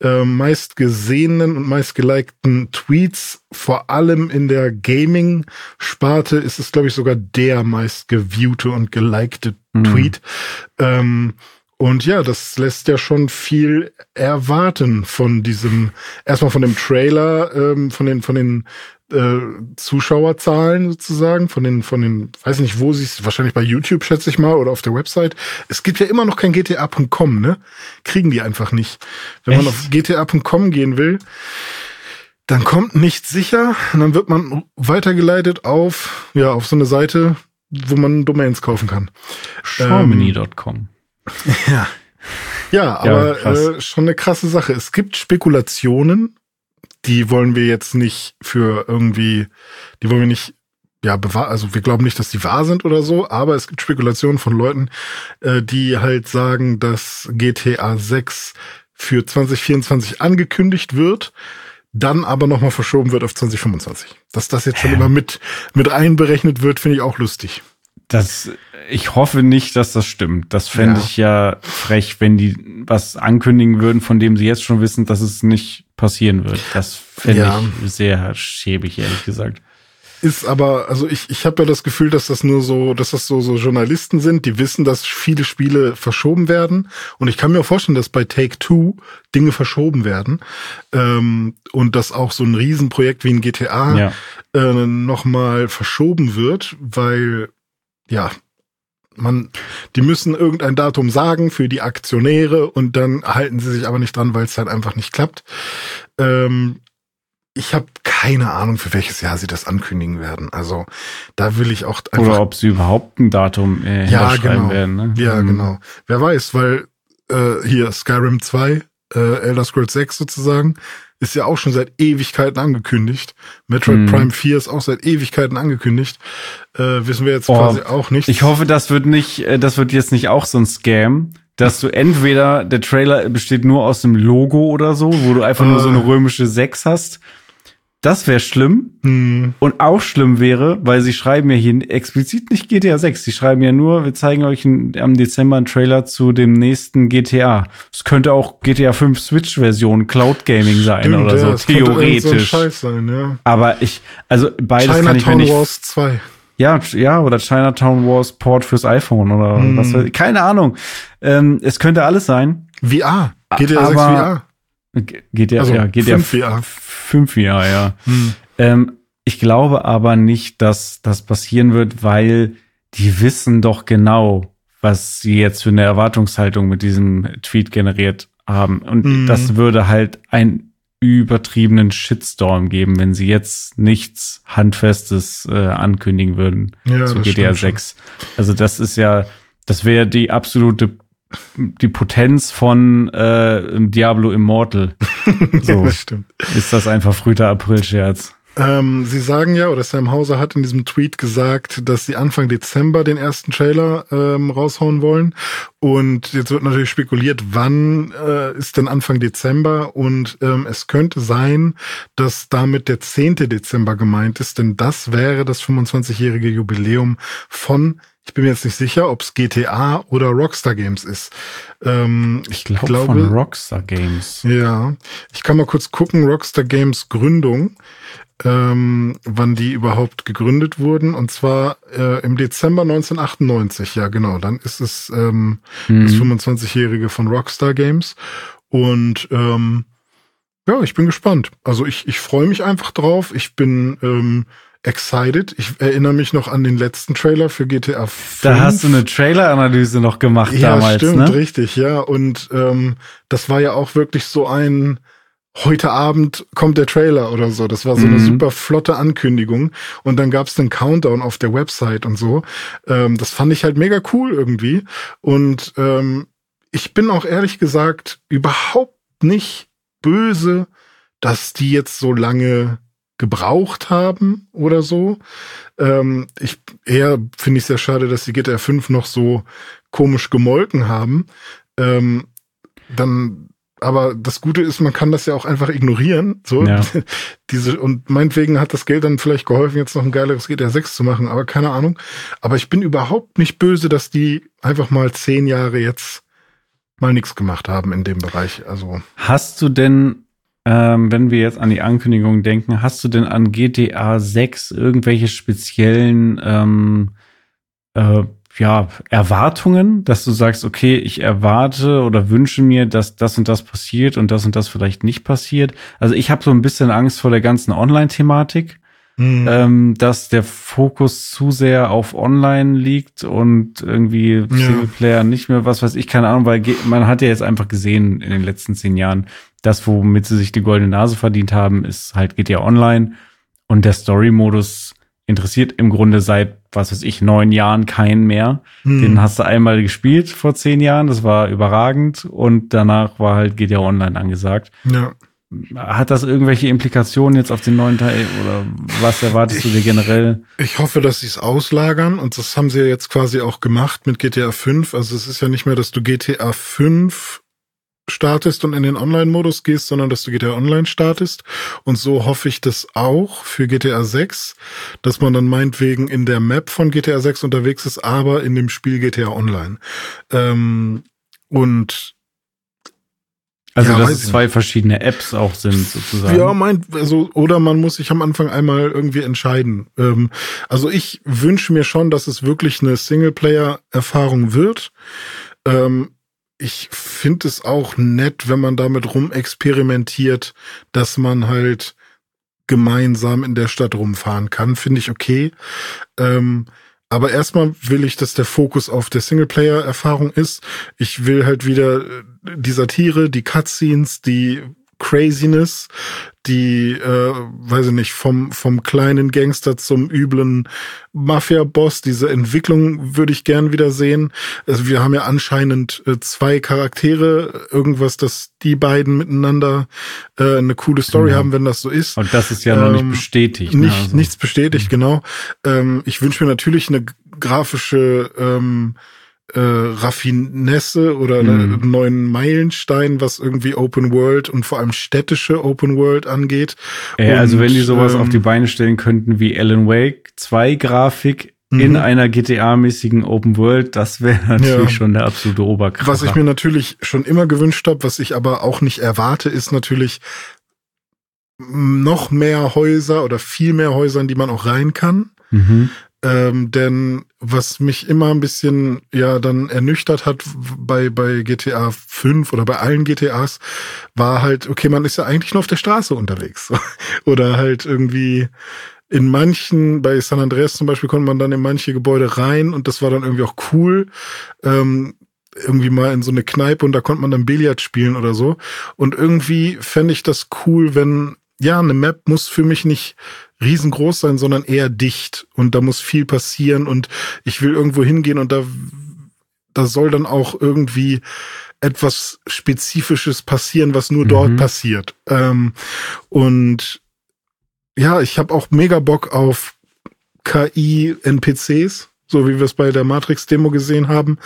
meistgesehenen und meistgelikten Tweets. Vor allem in der Gaming-Sparte ist es, glaube ich, sogar der meistgeviewte und gelikte Tweet. Und ja, das lässt ja schon viel erwarten von diesem, erstmal von dem Trailer, von den Zuschauerzahlen sozusagen, von den, weiß nicht, wo sie es, wahrscheinlich bei YouTube, schätze ich mal, oder auf der Website. Es gibt ja immer noch kein GTA.com, ne? Kriegen die einfach nicht. Wenn man auf GTA.com gehen will, dann kommt nicht sicher, und dann wird man weitergeleitet auf so eine Seite, wo man Domains kaufen kann. Schaumini.com. Ja, aber schon eine krasse Sache. Es gibt Spekulationen, die wollen wir nicht bewahren, also wir glauben nicht, dass die wahr sind oder so, aber es gibt Spekulationen von Leuten, die halt sagen, dass GTA 6 für 2024 angekündigt wird, dann aber nochmal verschoben wird auf 2025. Dass das jetzt schon immer mit einberechnet wird, finde ich auch lustig. Ich hoffe nicht, dass das stimmt. Das fände ich ja frech, wenn die was ankündigen würden, von dem sie jetzt schon wissen, dass es nicht passieren wird. Das fände ich sehr schäbig, ehrlich gesagt. Ist aber, also ich habe ja das Gefühl, dass das nur so, dass das so Journalisten sind, die wissen, dass viele Spiele verschoben werden. Und ich kann mir auch vorstellen, dass bei Take-Two Dinge verschoben werden. Und dass auch so ein Riesenprojekt wie ein GTA nochmal verschoben wird, weil die müssen irgendein Datum sagen für die Aktionäre und dann halten sie sich aber nicht dran, weil es halt einfach nicht klappt. Ich habe keine Ahnung, für welches Jahr sie das ankündigen werden. Also da will ich auch einfach... Oder ob sie überhaupt ein Datum hinschreiben werden. Ne? Ja, genau. Wer weiß, weil hier Skyrim 2, Elder Scrolls 6 sozusagen, ist ja auch schon seit Ewigkeiten angekündigt. Metroid Prime 4 ist auch seit Ewigkeiten angekündigt. Wissen wir jetzt quasi auch nicht. Ich hoffe, das wird jetzt nicht auch so ein Scam, dass du entweder, der Trailer besteht nur aus dem Logo oder so, wo du einfach nur so eine römische 6 hast. Das wäre schlimm. Und auch schlimm wäre, weil sie schreiben ja hier explizit nicht GTA 6. Sie schreiben ja nur, wir zeigen euch am Dezember einen Trailer zu dem nächsten GTA. Es könnte auch GTA 5 Switch-Version Cloud Gaming sein oder so, theoretisch. Könnte so ein Scheiß sein, Aber beides kann ich mir nicht... Chinatown Wars 2. Ja, oder Chinatown Wars Port fürs iPhone oder was weiß ich. Keine Ahnung. Es könnte alles sein. VR. GTA 6 VR. GTA 5 VR, ja. Ich glaube aber nicht, dass das passieren wird, weil die wissen doch genau, was sie jetzt für eine Erwartungshaltung mit diesem Tweet generiert haben. Und das würde halt einen übertriebenen Shitstorm geben, wenn sie jetzt nichts Handfestes ankündigen würden zu GTA 6. Schon. Also das wäre die absolute die Potenz von Diablo Immortal. So. Das stimmt. Ist das ein verfrühter April-Scherz? Sie sagen ja, oder Sam Hauser hat in diesem Tweet gesagt, dass sie Anfang Dezember den ersten Trailer raushauen wollen. Und jetzt wird natürlich spekuliert, wann ist denn Anfang Dezember? Und es könnte sein, dass damit der 10. Dezember gemeint ist, denn das wäre das 25-jährige Jubiläum von, ich bin mir jetzt nicht sicher, ob es GTA oder Rockstar Games ist. Ich glaube von Rockstar Games. Ja, ich kann mal kurz gucken, Rockstar Games Gründung, wann die überhaupt gegründet wurden. Und zwar im Dezember 1998. Ja, genau, dann ist es das 25-Jährige von Rockstar Games. Und ich bin gespannt. Also ich freue mich einfach drauf. Ich bin... excited. Ich erinnere mich noch an den letzten Trailer für GTA 5. Da hast du eine Trailer-Analyse noch gemacht damals, stimmt, ne? Ja, stimmt, richtig, ja. Und das war ja auch wirklich so ein heute Abend kommt der Trailer oder so. Das war so eine super flotte Ankündigung. Und dann gab's den Countdown auf der Website und so. Das fand ich halt mega cool irgendwie. Und ich bin auch ehrlich gesagt überhaupt nicht böse, dass die jetzt so lange gebraucht haben oder so. Eher finde ich sehr schade, dass die GTA 5 noch so komisch gemolken haben. Aber das Gute ist, man kann das ja auch einfach ignorieren. So. Ja. Und meinetwegen hat das Geld dann vielleicht geholfen, jetzt noch ein geileres GTA 6 zu machen, aber keine Ahnung. Aber ich bin überhaupt nicht böse, dass die einfach mal 10 Jahre jetzt mal nichts gemacht haben in dem Bereich. Also. Hast du denn wenn wir jetzt an die Ankündigung denken, hast du denn an GTA 6 irgendwelche speziellen ja, Erwartungen, dass du sagst, okay, ich erwarte oder wünsche mir, dass das und das passiert und das vielleicht nicht passiert. Also ich habe so ein bisschen Angst vor der ganzen Online-Thematik, dass der Fokus zu sehr auf Online liegt und irgendwie Singleplayer nicht mehr, was weiß ich, keine Ahnung, weil man hat ja jetzt einfach gesehen in den letzten 10 Jahren, das, womit sie sich die goldene Nase verdient haben, ist halt GTA Online und der Story-Modus interessiert im Grunde seit, was weiß ich, 9 Jahren keinen mehr. Den hast du einmal gespielt vor 10 Jahren, das war überragend und danach war halt GTA Online angesagt. Ja. Hat das irgendwelche Implikationen jetzt auf den neuen Teil oder was erwartest du dir generell? Ich hoffe, dass sie es auslagern und das haben sie ja jetzt quasi auch gemacht mit GTA 5. Also es ist ja nicht mehr, dass du GTA 5 startest und in den Online-Modus gehst, sondern dass du GTA Online startest. Und so hoffe ich das auch für GTA 6, dass man dann meinetwegen in der Map von GTA 6 unterwegs ist, aber in dem Spiel GTA Online. Also, ja, dass es 2 verschiedene Apps auch sind, sozusagen. Ja, oder man muss sich am Anfang einmal irgendwie entscheiden. Also ich wünsche mir schon, dass es wirklich eine Singleplayer-Erfahrung wird. Ich finde es auch nett, wenn man damit rumexperimentiert, dass man halt gemeinsam in der Stadt rumfahren kann. Finde ich okay. Aber erstmal will ich, dass der Fokus auf der Singleplayer-Erfahrung ist. Ich will halt wieder die Satire, die Cutscenes, die Craziness, die, weiß ich nicht, vom kleinen Gangster zum üblen Mafia-Boss, diese Entwicklung würde ich gern wieder sehen. Also wir haben ja anscheinend 2 Charaktere, irgendwas, dass die beiden miteinander eine coole Story haben, wenn das so ist. Und das ist ja noch nicht bestätigt. Nichts bestätigt, genau. Ich wünsche mir natürlich eine grafische Raffinesse oder einen neuen Meilenstein, was irgendwie Open World und vor allem städtische Open World angeht. Ja, also wenn die sowas auf die Beine stellen könnten wie Alan Wake 2 Grafik in einer GTA-mäßigen Open World, das wäre natürlich schon der absolute Oberkracher. Was ich mir natürlich schon immer gewünscht habe, was ich aber auch nicht erwarte, ist natürlich noch mehr Häuser oder viel mehr Häuser, in die man auch rein kann. Denn was mich immer ein bisschen dann ernüchtert hat bei GTA 5 oder bei allen GTAs, war halt, okay, man ist ja eigentlich nur auf der Straße unterwegs. Oder halt irgendwie in manchen, bei San Andreas zum Beispiel, konnte man dann in manche Gebäude rein und das war dann irgendwie auch cool. Irgendwie mal in so eine Kneipe und da konnte man dann Billard spielen oder so. Und irgendwie fände ich das cool, wenn, eine Map muss für mich nicht riesengroß sein, sondern eher dicht. Und da muss viel passieren und ich will irgendwo hingehen und da soll dann auch irgendwie etwas Spezifisches passieren, was nur dort passiert. Ich habe auch mega Bock auf KI-NPCs, so wie wir es bei der Matrix-Demo gesehen haben.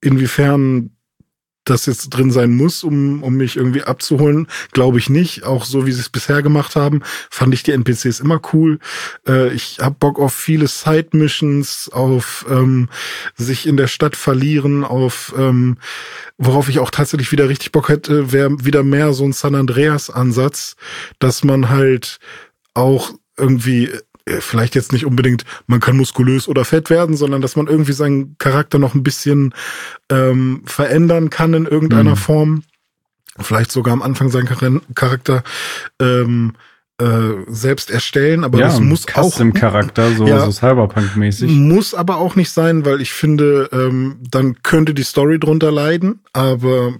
Inwiefern das jetzt drin sein muss, um mich irgendwie abzuholen, glaube ich nicht. Auch so, wie sie es bisher gemacht haben, fand ich die NPCs immer cool. Ich habe Bock auf viele Side-Missions, auf sich in der Stadt verlieren, auf worauf ich auch tatsächlich wieder richtig Bock hätte, wäre wieder mehr so ein San Andreas-Ansatz, dass man halt auch irgendwie vielleicht jetzt nicht unbedingt, man kann muskulös oder fett werden, sondern dass man irgendwie seinen Charakter noch ein bisschen verändern kann in irgendeiner Form. Vielleicht sogar am Anfang seinen Charakter selbst erstellen, aber das muss auch Custom-Charakter, so Cyberpunk-mäßig. Muss aber auch nicht sein, weil ich finde, dann könnte die Story drunter leiden, aber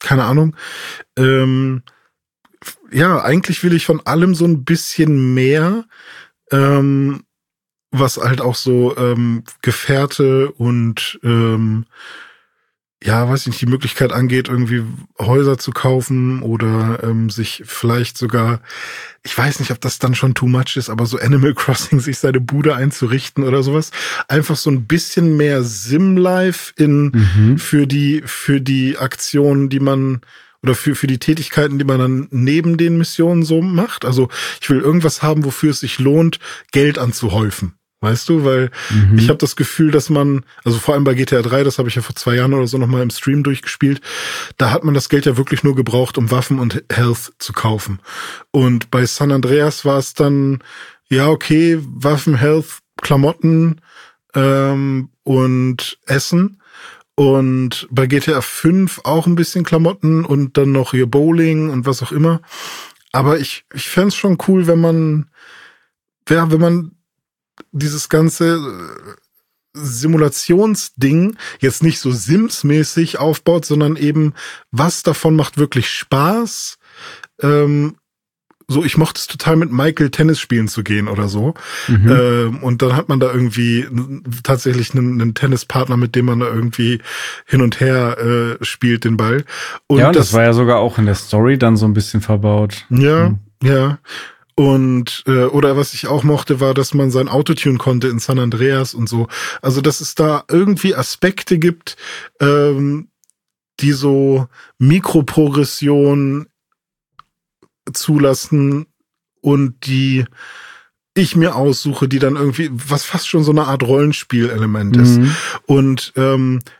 keine Ahnung. Eigentlich will ich von allem so ein bisschen mehr, was halt auch so Gefährte und weiß nicht, die Möglichkeit angeht, irgendwie Häuser zu kaufen oder sich vielleicht sogar, ich weiß nicht, ob das dann schon too much ist, aber so Animal Crossing, sich seine Bude einzurichten oder sowas. Einfach so ein bisschen mehr Sim-Life für die Aktionen, die man oder für die Tätigkeiten, die man dann neben den Missionen so macht. Also ich will irgendwas haben, wofür es sich lohnt, Geld anzuhäufen. Weißt du, weil ich habe das Gefühl, dass man, also vor allem bei GTA 3, das habe ich ja vor 2 Jahren oder so nochmal im Stream durchgespielt, da hat man das Geld ja wirklich nur gebraucht, um Waffen und Health zu kaufen. Und bei San Andreas war es dann, Waffen, Health, Klamotten, und Essen. Und bei GTA 5 auch ein bisschen Klamotten und dann noch hier Bowling und was auch immer. Aber ich fänd's schon cool, wenn man dieses ganze Simulationsding jetzt nicht so Sims-mäßig aufbaut, sondern eben, was davon macht wirklich Spaß? So, ich mochte es total, mit Michael Tennis spielen zu gehen oder so. Mhm. Und dann hat man da irgendwie tatsächlich einen Tennispartner, mit dem man da irgendwie hin und her spielt den Ball. Und ja, und das war ja sogar auch in der Story dann so ein bisschen verbaut. Ja, ja. Und oder was ich auch mochte, war, dass man sein Autotune konnte in San Andreas und so. Also, dass es da irgendwie Aspekte gibt, die so Mikroprogression zulassen und die ich mir aussuche, die dann irgendwie, was fast schon so eine Art Rollenspielelement ist. Und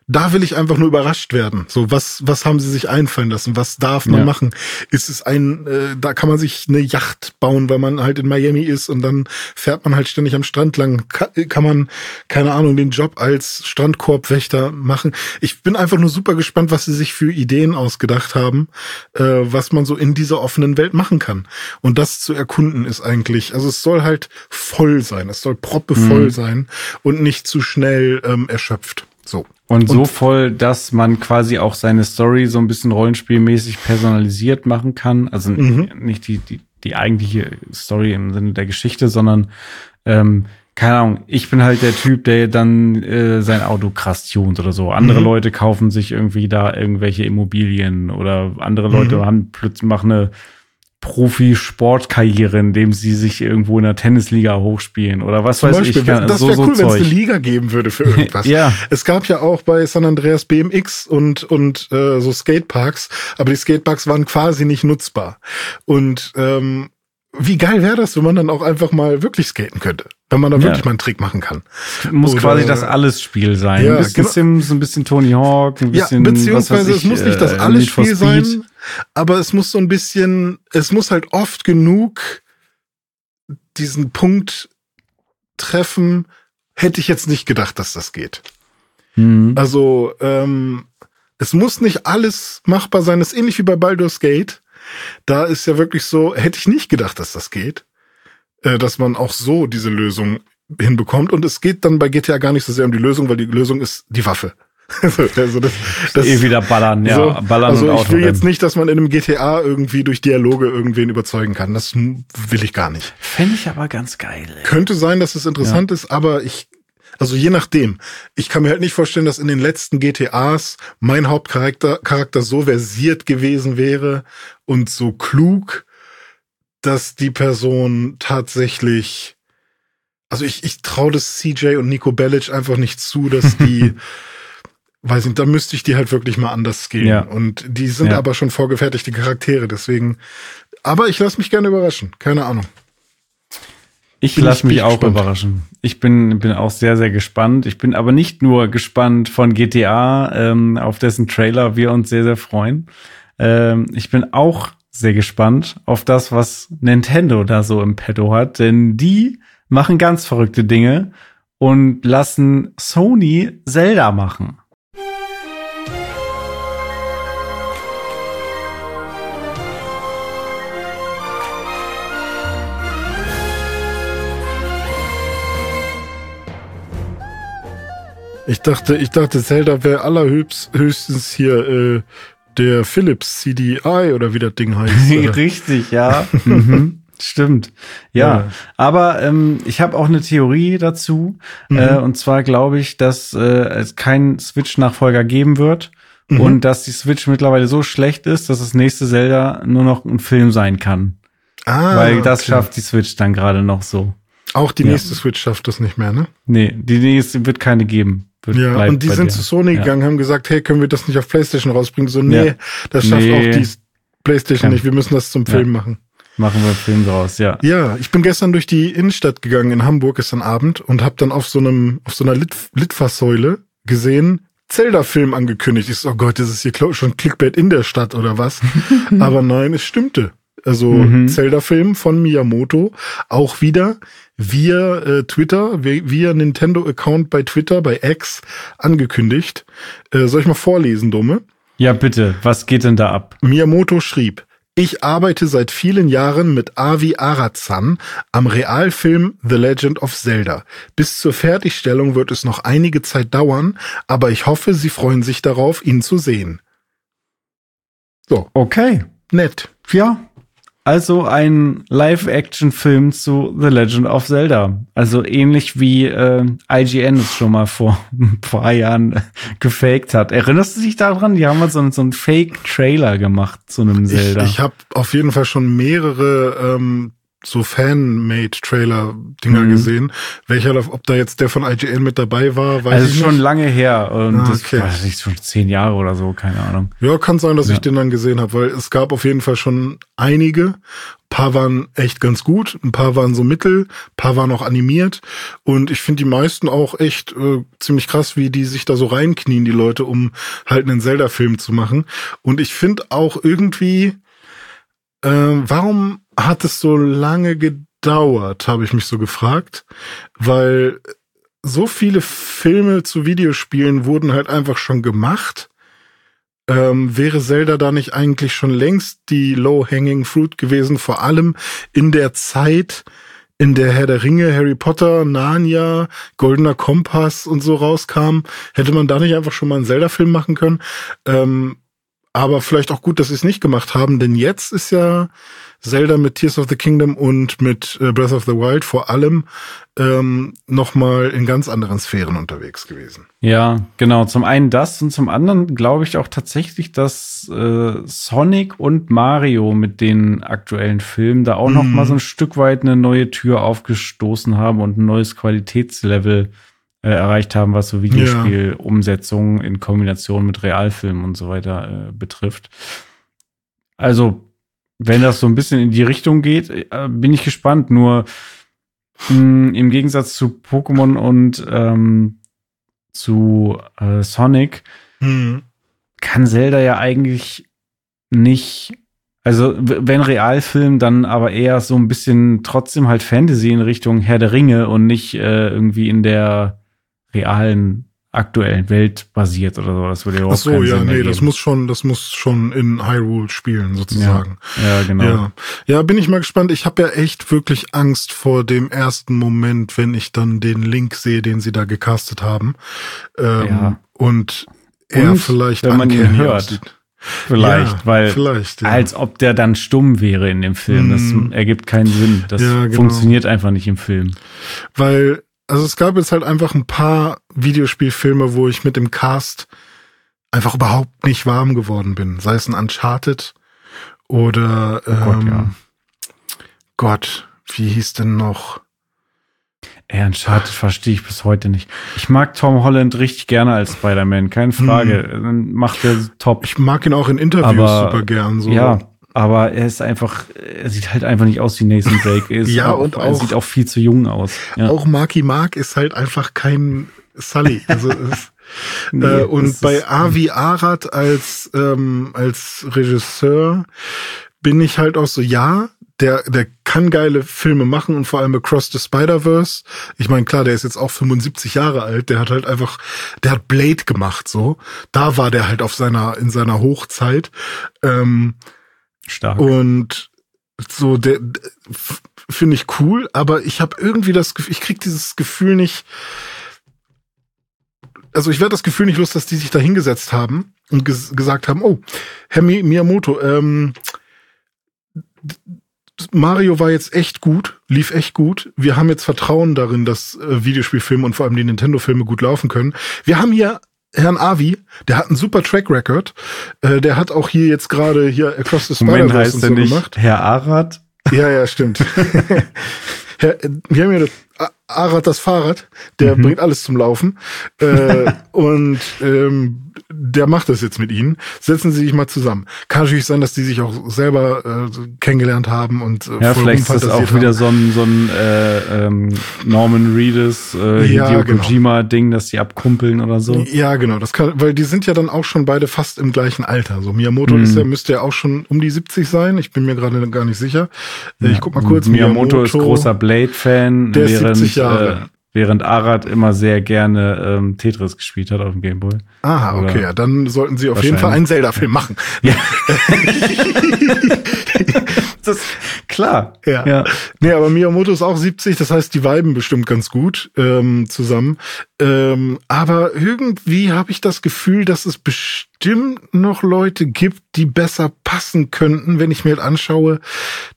da will ich einfach nur überrascht werden. So, was haben sie sich einfallen lassen? Was darf man machen? Ist es da kann man sich eine Yacht bauen, weil man halt in Miami ist und dann fährt man halt ständig am Strand lang. Kann man, keine Ahnung, den Job als Strandkorbwächter machen? Ich bin einfach nur super gespannt, was sie sich für Ideen ausgedacht haben, was man so in dieser offenen Welt machen kann. Und das zu erkunden ist eigentlich, also es soll halt voll sein. Es soll proppevoll sein und nicht zu schnell erschöpft. So. Und so voll, dass man quasi auch seine Story so ein bisschen rollenspielmäßig personalisiert machen kann. Also nicht die eigentliche Story im Sinne der Geschichte, sondern keine Ahnung, ich bin halt der Typ, der dann sein Auto krass tunt oder so. Andere Leute kaufen sich irgendwie da irgendwelche Immobilien oder andere Leute haben plötzlich machen eine Profi-Sportkarriere, indem sie sich irgendwo in der Tennisliga hochspielen oder was weiß ich. Das wäre cool, wenn es eine Liga geben würde für irgendwas. Ja. Es gab ja auch bei San Andreas BMX und so Skateparks, aber die Skateparks waren quasi nicht nutzbar. Und wie geil wäre das, wenn man dann auch einfach mal wirklich skaten könnte? Wenn man da wirklich mal einen Trick machen kann. Muss oder, quasi das Alles-Spiel sein. Ja, ein bisschen Sims, ein bisschen Tony Hawk, ein bisschen... Ja, beziehungsweise es muss nicht das Alles-Spiel sein, aber es muss so ein bisschen... Es muss halt oft genug diesen Punkt treffen, hätte ich jetzt nicht gedacht, dass das geht. Also, es muss nicht alles machbar sein. Das ist ähnlich wie bei Baldur's Gate. Da ist ja wirklich so, hätte ich nicht gedacht, dass das geht. Dass man auch so diese Lösung hinbekommt. Und es geht dann bei GTA gar nicht so sehr um die Lösung, weil die Lösung ist die Waffe. Also das wieder ballern, so, ja. Ballern also und ich will jetzt nicht, dass man in einem GTA irgendwie durch Dialoge irgendwen überzeugen kann. Das will ich gar nicht. Fände ich aber ganz geil. Ey. Könnte sein, dass es interessant ist, aber also je nachdem. Ich kann mir halt nicht vorstellen, dass in den letzten GTAs mein Hauptcharakter so versiert gewesen wäre und so klug, dass die Person tatsächlich, also ich traue das CJ und Nico Bellic einfach nicht zu, dass die, weiß nicht, da müsste ich die halt wirklich mal anders skillen. Ja. Und die sind aber schon vorgefertigte Charaktere, deswegen, aber ich lasse mich gerne überraschen, keine Ahnung. Ich lasse mich auch überraschen. Ich bin auch sehr, sehr gespannt. Ich bin aber nicht nur gespannt von GTA, auf dessen Trailer wir uns sehr, sehr freuen. Ich bin auch sehr gespannt auf das, was Nintendo da so im Petto hat, denn die machen ganz verrückte Dinge und lassen Sony Zelda machen. Ich dachte, Zelda wäre allerhöchstens hier der Philips CDI oder wie das Ding heißt. Richtig, ja. Stimmt. Ja. Aber ich habe auch eine Theorie dazu. Und zwar glaube ich, dass es keinen Switch-Nachfolger geben wird. Und dass die Switch mittlerweile so schlecht ist, dass das nächste Zelda nur noch ein Film sein kann. Weil das schafft die Switch dann gerade noch so. Auch die nächste Switch schafft das nicht mehr, ne? Nee, die nächste wird keine geben. Ja, und die sind zu Sony gegangen, haben gesagt, hey, können wir das nicht auf PlayStation rausbringen? So, nee, das schafft auch die PlayStation nicht. Wir müssen das zum Film machen. Machen wir einen Film draus, ja. Ja, ich bin gestern durch die Innenstadt gegangen in Hamburg, gestern Abend, und habe dann auf so einer Litfaßsäule gesehen, Zelda-Film angekündigt. Ich so, oh Gott, das ist hier schon Clickbait in der Stadt oder was? Aber nein, es stimmte. Also Zelda-Film von Miyamoto. Auch wieder via Twitter, via Nintendo-Account bei Twitter, bei X, angekündigt. Soll ich mal vorlesen, Dumme? Ja, bitte. Was geht denn da ab? Miyamoto schrieb: Ich arbeite seit vielen Jahren mit Avi Arazan am Realfilm The Legend of Zelda. Bis zur Fertigstellung wird es noch einige Zeit dauern, aber ich hoffe, Sie freuen sich darauf, ihn zu sehen. So. Okay. Nett. Ja. Also ein Live-Action-Film zu The Legend of Zelda. Also ähnlich wie IGN es schon mal vor ein paar Jahren gefaked hat. Erinnerst du dich daran? Die haben mal so einen Fake-Trailer gemacht zu einem Zelda. Ich habe auf jeden Fall schon mehrere so Fan-Made-Trailer-Dinger gesehen. Ob da jetzt der von IGN mit dabei war, weiß ich nicht. Also schon lange her. Und okay. Das war schon 10 Jahre oder so, keine Ahnung. Ja, kann sein, dass ich den dann gesehen habe, weil es gab auf jeden Fall schon einige. Ein paar waren echt ganz gut, ein paar waren so mittel, ein paar waren auch animiert. Und ich finde die meisten auch echt ziemlich krass, wie die sich da so reinknien, die Leute, um halt einen Zelda-Film zu machen. Und ich finde auch irgendwie, warum hat es so lange gedauert, habe ich mich so gefragt, weil so viele Filme zu Videospielen wurden halt einfach schon gemacht. Wäre Zelda da nicht eigentlich schon längst die low-hanging fruit gewesen, vor allem in der Zeit, in der Herr der Ringe, Harry Potter, Narnia, Goldener Kompass und so rauskamen? Hätte man da nicht einfach schon mal einen Zelda-Film machen können? Aber vielleicht auch gut, dass sie es nicht gemacht haben, denn jetzt ist ja Zelda mit Tears of the Kingdom und mit Breath of the Wild vor allem nochmal in ganz anderen Sphären unterwegs gewesen. Ja, genau. Zum einen das und zum anderen glaube ich auch tatsächlich, dass Sonic und Mario mit den aktuellen Filmen da auch nochmal so ein Stück weit eine neue Tür aufgestoßen haben und ein neues Qualitätslevel erreicht haben, was so Videospielumsetzungen in Kombination mit Realfilmen und so weiter betrifft. Also, wenn das so ein bisschen in die Richtung geht, bin ich gespannt. Nur im Gegensatz zu Pokémon und zu Sonic kann Zelda ja eigentlich nicht. Also wenn Realfilm, dann aber eher so ein bisschen trotzdem halt Fantasy in Richtung Herr der Ringe und nicht irgendwie in der realen aktuellen Welt basiert oder so. Das würde ja auch keinen Sinn ergeben. Das muss schon in Hyrule spielen sozusagen. Ja, genau. Ja, bin ich mal gespannt. Ich habe ja echt wirklich Angst vor dem ersten Moment, wenn ich dann den Link sehe, den sie da gecastet haben. Und er vielleicht wenn man ihn hört. Vielleicht, als ob der dann stumm wäre in dem Film. Das ergibt keinen Sinn. Das funktioniert einfach nicht im Film. Weil, also es gab jetzt halt einfach ein paar Videospielfilme, wo ich mit dem Cast einfach überhaupt nicht warm geworden bin. Sei es ein Uncharted oder wie hieß denn noch? Uncharted verstehe ich bis heute nicht. Ich mag Tom Holland richtig gerne als Spider-Man, keine Frage. Macht er top. Ich mag ihn auch in Interviews super gern. So. Ja, aber er sieht halt einfach nicht aus wie Nathan Drake ist. Ja, und er sieht auch viel zu jung aus. Ja. Auch Marky Mark ist halt einfach kein Sully. Also und bei Avi Arad als Regisseur bin ich halt auch so, der kann geile Filme machen und vor allem Across the Spider-Verse. Ich meine, klar, der ist jetzt auch 75 Jahre alt, der hat Blade gemacht, so. Da war der halt in seiner Hochzeit. Stark. Und so, der finde ich cool, aber ich habe irgendwie das Gefühl, ich krieg dieses Gefühl nicht, also ich werde das Gefühl nicht los, dass die sich da hingesetzt haben und gesagt haben, oh, Herr Miyamoto, Mario war jetzt echt gut, lief echt gut. Wir haben jetzt Vertrauen darin, dass Videospielfilme und vor allem die Nintendo-Filme gut laufen können. Wir haben hier Herrn Avi, der hat einen super Track-Record. Der hat auch hier jetzt gerade hier Across the Spider-Verse und so gemacht. Herr Arad? Ja, stimmt. Wir haben hier Arad das Fahrrad, der bringt alles zum Laufen und der macht das jetzt mit ihnen. Setzen Sie sich mal zusammen. Kann natürlich sein, dass die sich auch selber kennengelernt haben und ja, vielleicht ist das auch wieder so ein Norman Reedus, Hideo Kojima Ding, dass die abkumpeln oder so. Ja, genau. Das kann, weil die sind ja dann auch schon beide fast im gleichen Alter. So Miyamoto müsste ja auch schon um die 70 sein. Ich bin mir gerade gar nicht sicher. Ich guck mal kurz. Miyamoto ist großer Blade-Fan. Der ist 70 Jahre. Während Arad immer sehr gerne Tetris gespielt hat auf dem Gameboy. Ah, okay. Ja, dann sollten sie auf jeden Fall einen Zelda-Film machen. Ja. Das ist klar. Ja. Ja. Nee, aber Miyamoto ist auch 70, das heißt, die viben bestimmt ganz gut zusammen. Aber irgendwie habe ich das Gefühl, dass es bestimmt noch Leute gibt, die besser passen könnten, wenn ich mir halt anschaue,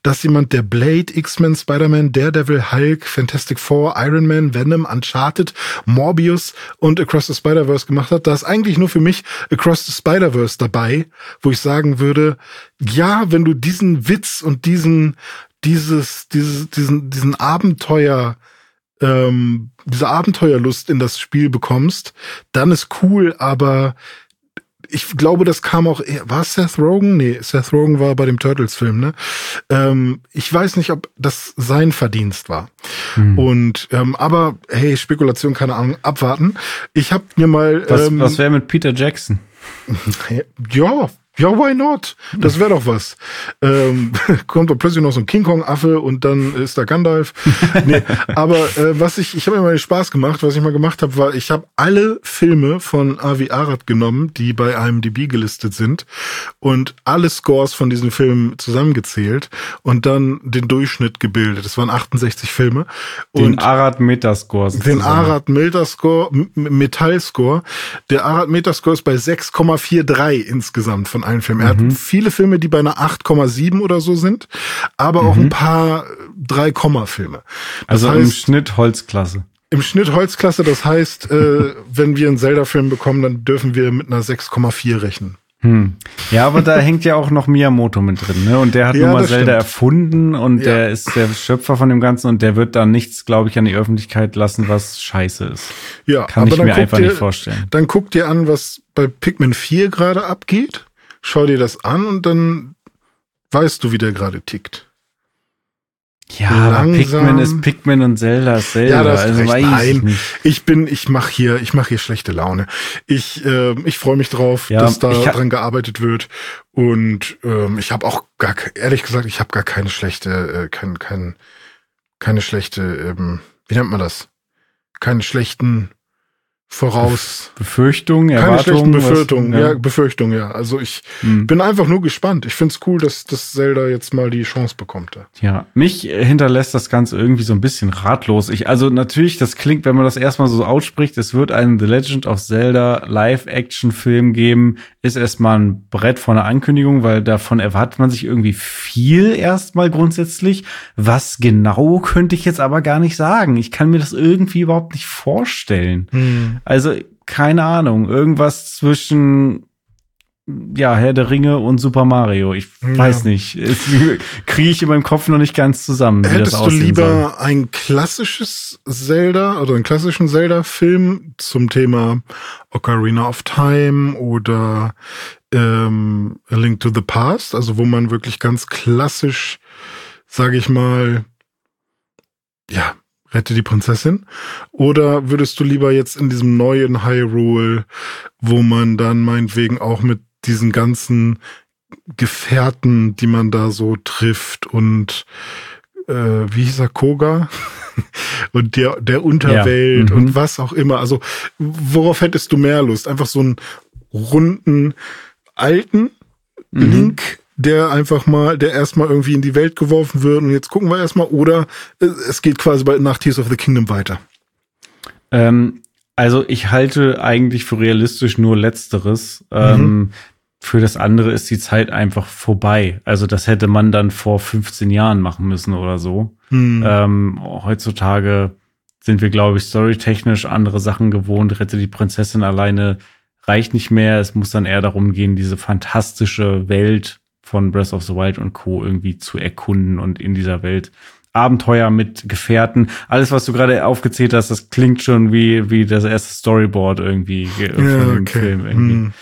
dass jemand, der Blade, X-Men, Spider-Man, Daredevil, Hulk, Fantastic Four, Iron Man, Venom, Uncharted, Morbius und Across the Spider-Verse gemacht hat. Da ist eigentlich nur für mich Across the Spider-Verse dabei, wo ich sagen würde, ja, wenn du diesen Witz und diesen Abenteuer, diese Abenteuerlust in das Spiel bekommst, dann ist cool, aber ich glaube, das kam auch, war Seth Rogen? Nee, Seth Rogen war bei dem Turtles-Film, ne? Ich weiß nicht, ob das sein Verdienst war. Und, aber, hey, Spekulation, keine Ahnung, abwarten. Ich hab mir mal... was wäre mit Peter Jackson? Ja, why not? Das wäre doch was. Kommt doch plötzlich noch so ein King Kong-Affe und dann ist da Gandalf. Nee, aber ich habe mir mal den Spaß gemacht, was ich mal gemacht habe, war, ich habe alle Filme von Avi Arad genommen, die bei IMDb gelistet sind und alle Scores von diesen Filmen zusammengezählt und dann den Durchschnitt gebildet. Das waren 68 Filme. Den Arad-Metascore. Den Arad-Metascore. Der Arad-Metascore ist bei 6,43 insgesamt von allen Filmen. Er hat viele Filme, die bei einer 8,7 oder so sind, aber auch ein paar 3-Komma-Filme. Also heißt, im Schnitt Holzklasse. Im Schnitt Holzklasse, das heißt, wenn wir einen Zelda-Film bekommen, dann dürfen wir mit einer 6,4 rechnen. Ja, aber da hängt ja auch noch Miyamoto mit drin, ne? Und der hat nun mal Zelda erfunden und der ist der Schöpfer von dem Ganzen und der wird da nichts, glaube ich, an die Öffentlichkeit lassen, was scheiße ist. Ja, kann ich mir einfach nicht vorstellen. Dann guck dir an, was bei Pikmin 4 gerade abgeht. Schau dir das an und dann weißt du, wie der gerade tickt. Ja, aber Pikmin ist Pikmin und Zelda ist Zelda. Ja, das also recht. Nein, ich mache hier schlechte Laune. Ich freue mich drauf, dass da dran gearbeitet wird und ich habe auch ehrlich gesagt keine schlechte, keine schlechte, wie nennt man das? Keine schlechten Befürchtungen, Erwartungen. Keine schlechten Befürchtungen, Befürchtungen, ja. Also ich bin einfach nur gespannt. Ich find's cool, dass das Zelda jetzt mal die Chance bekommt. Ja, mich hinterlässt das Ganze irgendwie so ein bisschen ratlos. Also natürlich, das klingt, wenn man das erstmal so ausspricht, es wird einen The Legend of Zelda Live-Action-Film geben, ist erstmal ein Brett vor einer Ankündigung, weil davon erwartet man sich irgendwie viel erstmal grundsätzlich. Was genau könnte ich jetzt aber gar nicht sagen. Ich kann mir das irgendwie überhaupt nicht vorstellen. Also, keine Ahnung, irgendwas zwischen, Herr der Ringe und Super Mario. Ich weiß nicht, kriege ich in meinem Kopf noch nicht ganz zusammen, wie das aussehen soll. Hättest du lieber ein klassisches Zelda oder einen klassischen Zelda-Film zum Thema Ocarina of Time oder A Link to the Past, also wo man wirklich ganz klassisch, sage ich mal, Rette die Prinzessin? Oder würdest du lieber jetzt in diesem neuen Hyrule, wo man dann meinetwegen auch mit diesen ganzen Gefährten, die man da so trifft und wie hieß er, Koga? Und der Unterwelt und was auch immer. Also worauf hättest du mehr Lust? Einfach so einen runden, alten Link, der erstmal irgendwie in die Welt geworfen wird und jetzt gucken wir erstmal, oder es geht quasi bald nach Tears of the Kingdom weiter. Also ich halte eigentlich für realistisch nur Letzteres. Für das andere ist die Zeit einfach vorbei. Also das hätte man dann vor 15 Jahren machen müssen oder so. Heutzutage sind wir, glaube ich, storytechnisch andere Sachen gewohnt. Rette die Prinzessin alleine reicht nicht mehr. Es muss dann eher darum gehen, diese fantastische Welt von Breath of the Wild und Co. irgendwie zu erkunden und in dieser Welt Abenteuer mit Gefährten. Alles, was du gerade aufgezählt hast, das klingt schon wie das erste Storyboard irgendwie von dem Film irgendwie. Hm.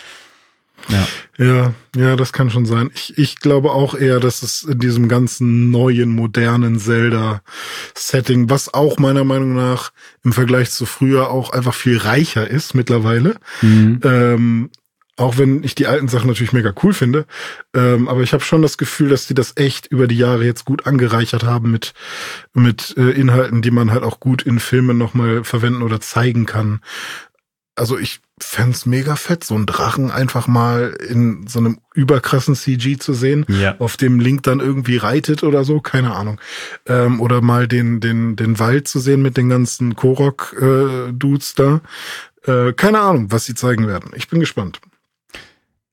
Ja, das kann schon sein. Ich glaube auch eher, dass es in diesem ganzen neuen, modernen Zelda-Setting, was auch meiner Meinung nach im Vergleich zu früher auch einfach viel reicher ist mittlerweile, auch wenn ich die alten Sachen natürlich mega cool finde, aber ich habe schon das Gefühl, dass die das echt über die Jahre jetzt gut angereichert haben mit Inhalten, die man halt auch gut in Filmen nochmal verwenden oder zeigen kann. Also ich fänd's mega fett, so einen Drachen einfach mal in so einem überkrassen CG zu sehen, auf dem Link dann irgendwie reitet oder so, keine Ahnung. Oder mal den Wald zu sehen mit den ganzen Korok-Dudes da. Keine Ahnung, was sie zeigen werden. Ich bin gespannt.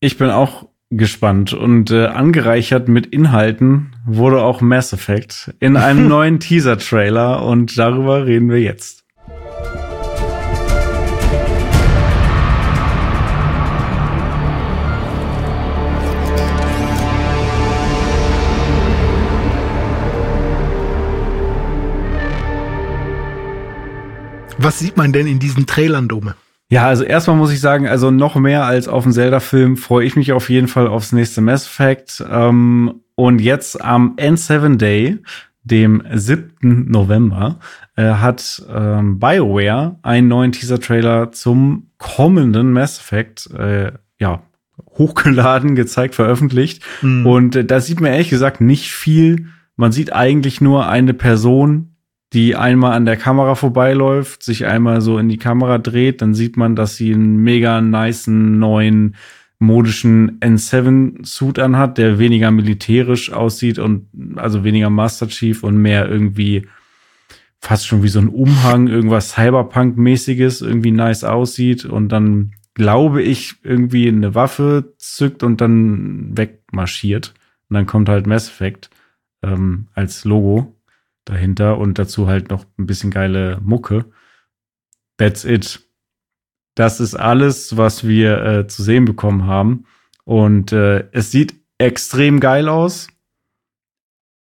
Ich bin auch gespannt und angereichert mit Inhalten wurde auch Mass Effect in einem neuen Teaser-Trailer und darüber reden wir jetzt. Was sieht man denn in diesen Trailern, Dome? Ja, also erstmal muss ich sagen, also noch mehr als auf den Zelda-Film freue ich mich auf jeden Fall aufs nächste Mass Effect. Und jetzt am N7 Day, dem 7. November, hat BioWare einen neuen Teaser-Trailer zum kommenden Mass Effect hochgeladen, gezeigt, veröffentlicht. Mhm. Und da sieht man ehrlich gesagt nicht viel. Man sieht eigentlich nur eine Person, die einmal an der Kamera vorbeiläuft, sich einmal so in die Kamera dreht, dann sieht man, dass sie einen mega nicen, neuen, modischen N7-Suit anhat, der weniger militärisch aussieht und also weniger Master Chief und mehr irgendwie fast schon wie so ein Umhang, irgendwas Cyberpunk-mäßiges, irgendwie nice aussieht und dann, glaube ich, irgendwie eine Waffe zückt und dann wegmarschiert. Und dann kommt halt Mass Effect als Logo dahinter und dazu halt noch ein bisschen geile Mucke. That's it. Das ist alles, was wir zu sehen bekommen haben. Und es sieht extrem geil aus,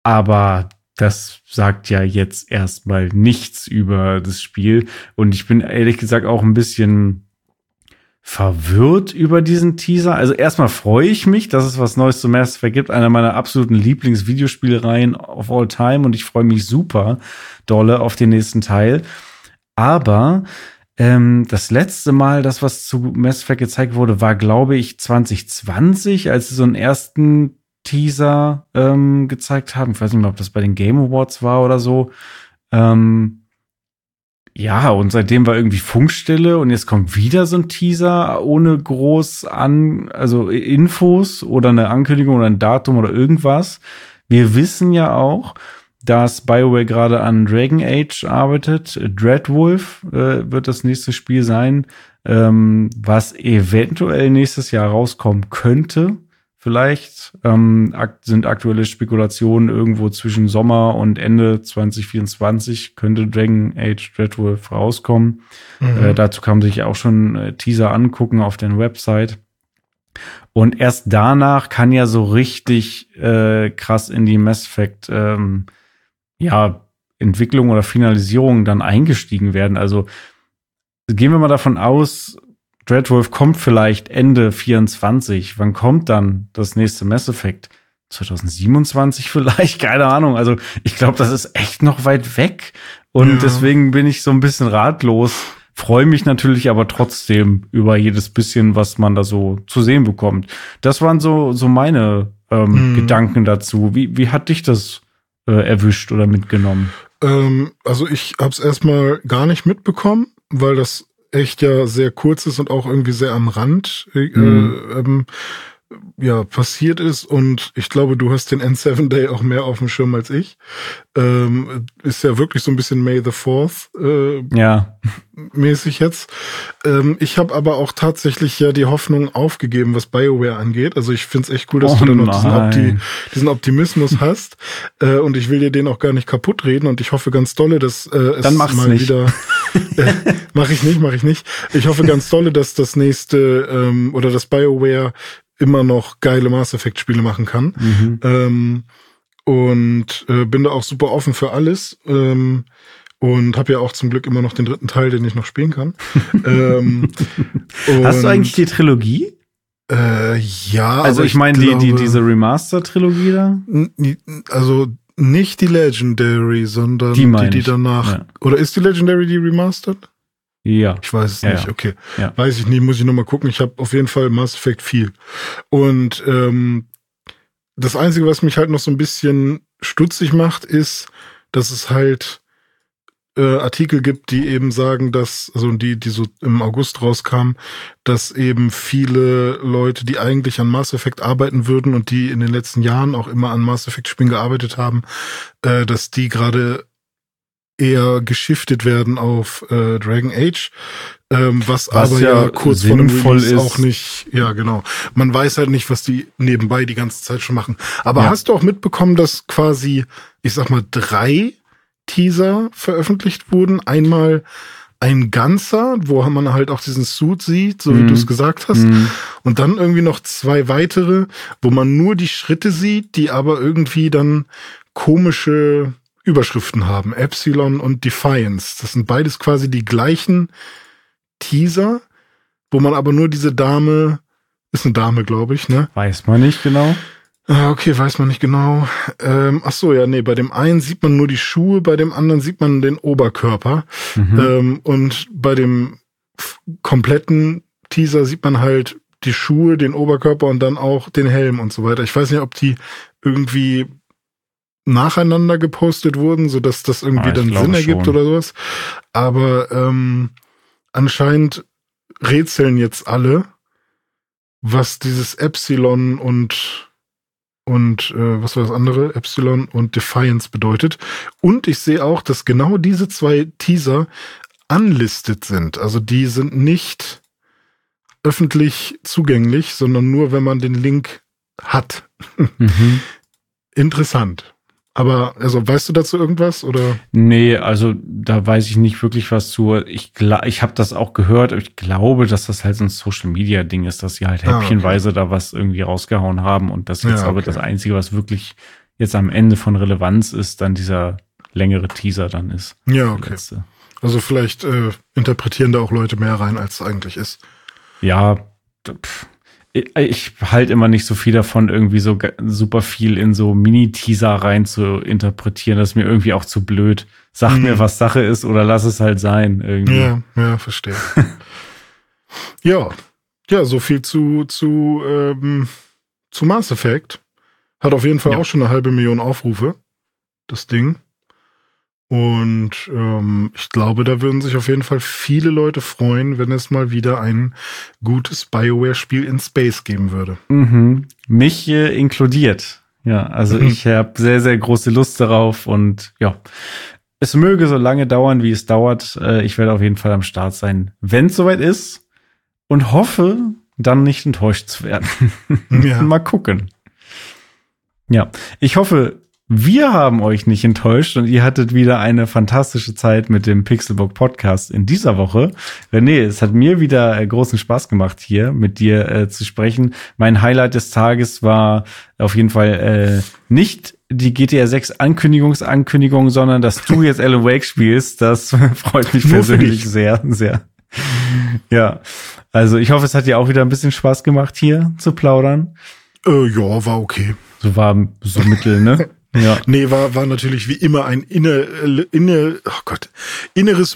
aber das sagt ja jetzt erstmal nichts über das Spiel. Und ich bin ehrlich gesagt auch ein bisschen verwirrt über diesen Teaser. Also erstmal freue ich mich, dass es was Neues zu Mass Effect gibt, einer meiner absoluten Lieblings-Videospielreihen of all time und ich freue mich super dolle auf den nächsten Teil. Aber das letzte Mal, das was zu Mass Effect gezeigt wurde, war glaube ich 2020, als sie so einen ersten Teaser gezeigt haben. Ich weiß nicht mehr, ob das bei den Game Awards war oder so. Ja, und seitdem war irgendwie Funkstille und jetzt kommt wieder so ein Teaser ohne groß Infos oder eine Ankündigung oder ein Datum oder irgendwas. Wir wissen ja auch, dass BioWare gerade an Dragon Age arbeitet. Dreadwolf wird das nächste Spiel sein, was eventuell nächstes Jahr rauskommen könnte. Vielleicht sind aktuelle Spekulationen irgendwo zwischen Sommer und Ende 2024 könnte Dragon Age Dreadwolf rauskommen. Mhm. Dazu kann man sich auch schon Teaser angucken auf der Website. Und erst danach kann ja so richtig krass in die Mass Effect Entwicklung oder Finalisierung dann eingestiegen werden. Also gehen wir mal davon aus, Dreadwolf kommt vielleicht Ende 24. Wann kommt dann das nächste Mass Effect? 2027 vielleicht? Keine Ahnung. Also ich glaube, das ist echt noch weit weg. Und deswegen bin ich so ein bisschen ratlos. Freue mich natürlich aber trotzdem über jedes bisschen, was man da so zu sehen bekommt. Das waren so meine Gedanken dazu. Wie hat dich das erwischt oder mitgenommen? Also ich habe es erstmal gar nicht mitbekommen, weil das echt ja sehr kurz ist und auch irgendwie sehr am Rand passiert ist. Und ich glaube, du hast den N7 Day auch mehr auf dem Schirm als ich. Ist ja wirklich so ein bisschen May the 4th mäßig jetzt. Ich habe aber auch tatsächlich ja die Hoffnung aufgegeben, was BioWare angeht. Also ich find's echt cool, dass du da noch diesen Optimismus hast. Und ich will dir den auch gar nicht kaputt reden. Und ich hoffe ganz dolle, dass es dann mach's mal nicht. Wieder... Mach ich nicht. Ich hoffe ganz dolle, dass das nächste oder dass BioWare immer noch geile Mass Effect Spiele machen kann. Mhm. und bin da auch super offen für alles und habe ja auch zum Glück immer noch den dritten Teil, den ich noch spielen kann. Hast du eigentlich die Trilogie? Ja. Also ich meine diese Remaster-Trilogie da? Also nicht die Legendary, sondern die danach. Ja. Oder ist die Legendary die Remastered? Ja. Ich weiß es nicht, okay. Ja. Weiß ich nicht, muss ich nochmal gucken. Ich habe auf jeden Fall Mass Effect viel. Und das Einzige, was mich halt noch so ein bisschen stutzig macht, ist, dass es halt Artikel gibt, die eben sagen, dass, also die so im August rauskamen, dass eben viele Leute, die eigentlich an Mass Effect arbeiten würden und die in den letzten Jahren auch immer an Mass Effect-Spielen gearbeitet haben, dass die gerade eher geschiftet werden auf Dragon Age, was aber ja kurz vor dem Release ist. Auch nicht, ja genau, man weiß halt nicht, was die nebenbei die ganze Zeit schon machen. Aber hast du auch mitbekommen, dass quasi, ich sag mal, 3 Teaser veröffentlicht wurden? Einmal ein ganzer, wo man halt auch diesen Suit sieht, so wie du es gesagt hast. Und dann irgendwie noch 2 weitere, wo man nur die Schritte sieht, die aber irgendwie dann komische Überschriften haben, Epsilon und Defiance. Das sind beides quasi die gleichen Teaser, wo man aber nur diese Dame, ist eine Dame, glaube ich, ne? Weiß man nicht genau. Okay, weiß man nicht genau. Bei dem einen sieht man nur die Schuhe, bei dem anderen sieht man den Oberkörper. Und bei dem kompletten Teaser sieht man halt die Schuhe, den Oberkörper und dann auch den Helm und so weiter. Ich weiß nicht, ob die irgendwie nacheinander gepostet wurden, sodass das irgendwie dann Sinn ergibt schon. Oder sowas. Aber anscheinend rätseln jetzt alle, was dieses Epsilon und was war das andere? Epsilon und Defiance bedeutet. Und ich sehe auch, dass genau diese 2 Teaser unlisted sind. Also die sind nicht öffentlich zugänglich, sondern nur, wenn man den Link hat. Interessant. Aber, also, weißt du dazu irgendwas, oder? Nee, also, da weiß ich nicht wirklich was zu. Ich habe das auch gehört. Ich glaube, dass das halt so ein Social-Media-Ding ist, dass sie halt häppchenweise da was irgendwie rausgehauen haben und das jetzt aber das Einzige, was wirklich jetzt am Ende von Relevanz ist, dann dieser längere Teaser dann ist. Ja, okay. Also, vielleicht interpretieren da auch Leute mehr rein, als es eigentlich ist. Ja, Ich halte immer nicht so viel davon, irgendwie so super viel in so Mini-Teaser rein zu interpretieren. Das ist mir irgendwie auch zu blöd. Sag mir, was Sache ist, oder lass es halt sein. Irgendwie. Ja, verstehe. Ja, so viel zu Mass Effect. Hat auf jeden Fall auch schon 500.000 Aufrufe, das Ding. Und ich glaube, da würden sich auf jeden Fall viele Leute freuen, wenn es mal wieder ein gutes BioWare-Spiel in Space geben würde. Mich inkludiert. Ja, also ich habe sehr, sehr große Lust darauf. Und ja, es möge so lange dauern, wie es dauert. Ich werde auf jeden Fall am Start sein, wenn es soweit ist. Und hoffe, dann nicht enttäuscht zu werden. Mal gucken. Ja, ich hoffe, wir haben euch nicht enttäuscht und ihr hattet wieder eine fantastische Zeit mit dem Pixelburg Podcast in dieser Woche. René, es hat mir wieder großen Spaß gemacht, hier mit dir zu sprechen. Mein Highlight des Tages war auf jeden Fall nicht die GTA 6 Ankündigung, sondern dass du jetzt Alan Wake spielst. Das freut mich persönlich sehr, sehr. Ja, also ich hoffe, es hat dir auch wieder ein bisschen Spaß gemacht, hier zu plaudern. Ja, war okay. So war so mittel, ne? Ja. Nee, war natürlich wie immer ein inneres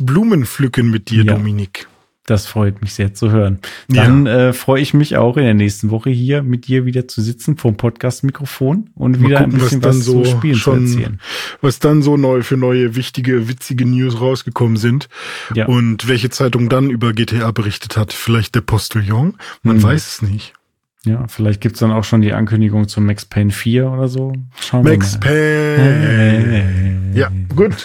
Blumenpflücken mit dir, Dominik. Das freut mich sehr zu hören. Dann freue ich mich auch in der nächsten Woche hier mit dir wieder zu sitzen vorm Podcast-Mikrofon und mal wieder gucken, ein bisschen was so zu spielen schon, zu erzählen. Was dann so neu für neue, wichtige, witzige News rausgekommen sind und welche Zeitung dann über GTA berichtet hat. Vielleicht der Postillon? Man weiß es nicht. Ja, vielleicht gibt's dann auch schon die Ankündigung zu Max Payne 4 oder so. Schauen wir mal. Max Payne! Ja, gut.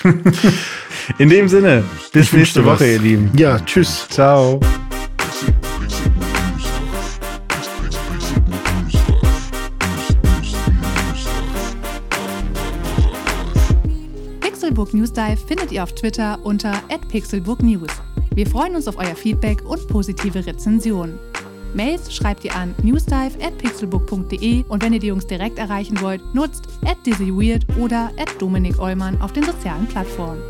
In dem Sinne, bis nächste Woche, ihr Lieben. Ja, tschüss. Ciao. Pixelburg News Dive findet ihr auf Twitter unter @pixelburgnews. Wir freuen uns auf euer Feedback und positive Rezensionen. Mails schreibt ihr an newsdive@pixelburg.de und wenn ihr die Jungs direkt erreichen wollt, nutzt @dizzyweird oder @dominikollmann auf den sozialen Plattformen.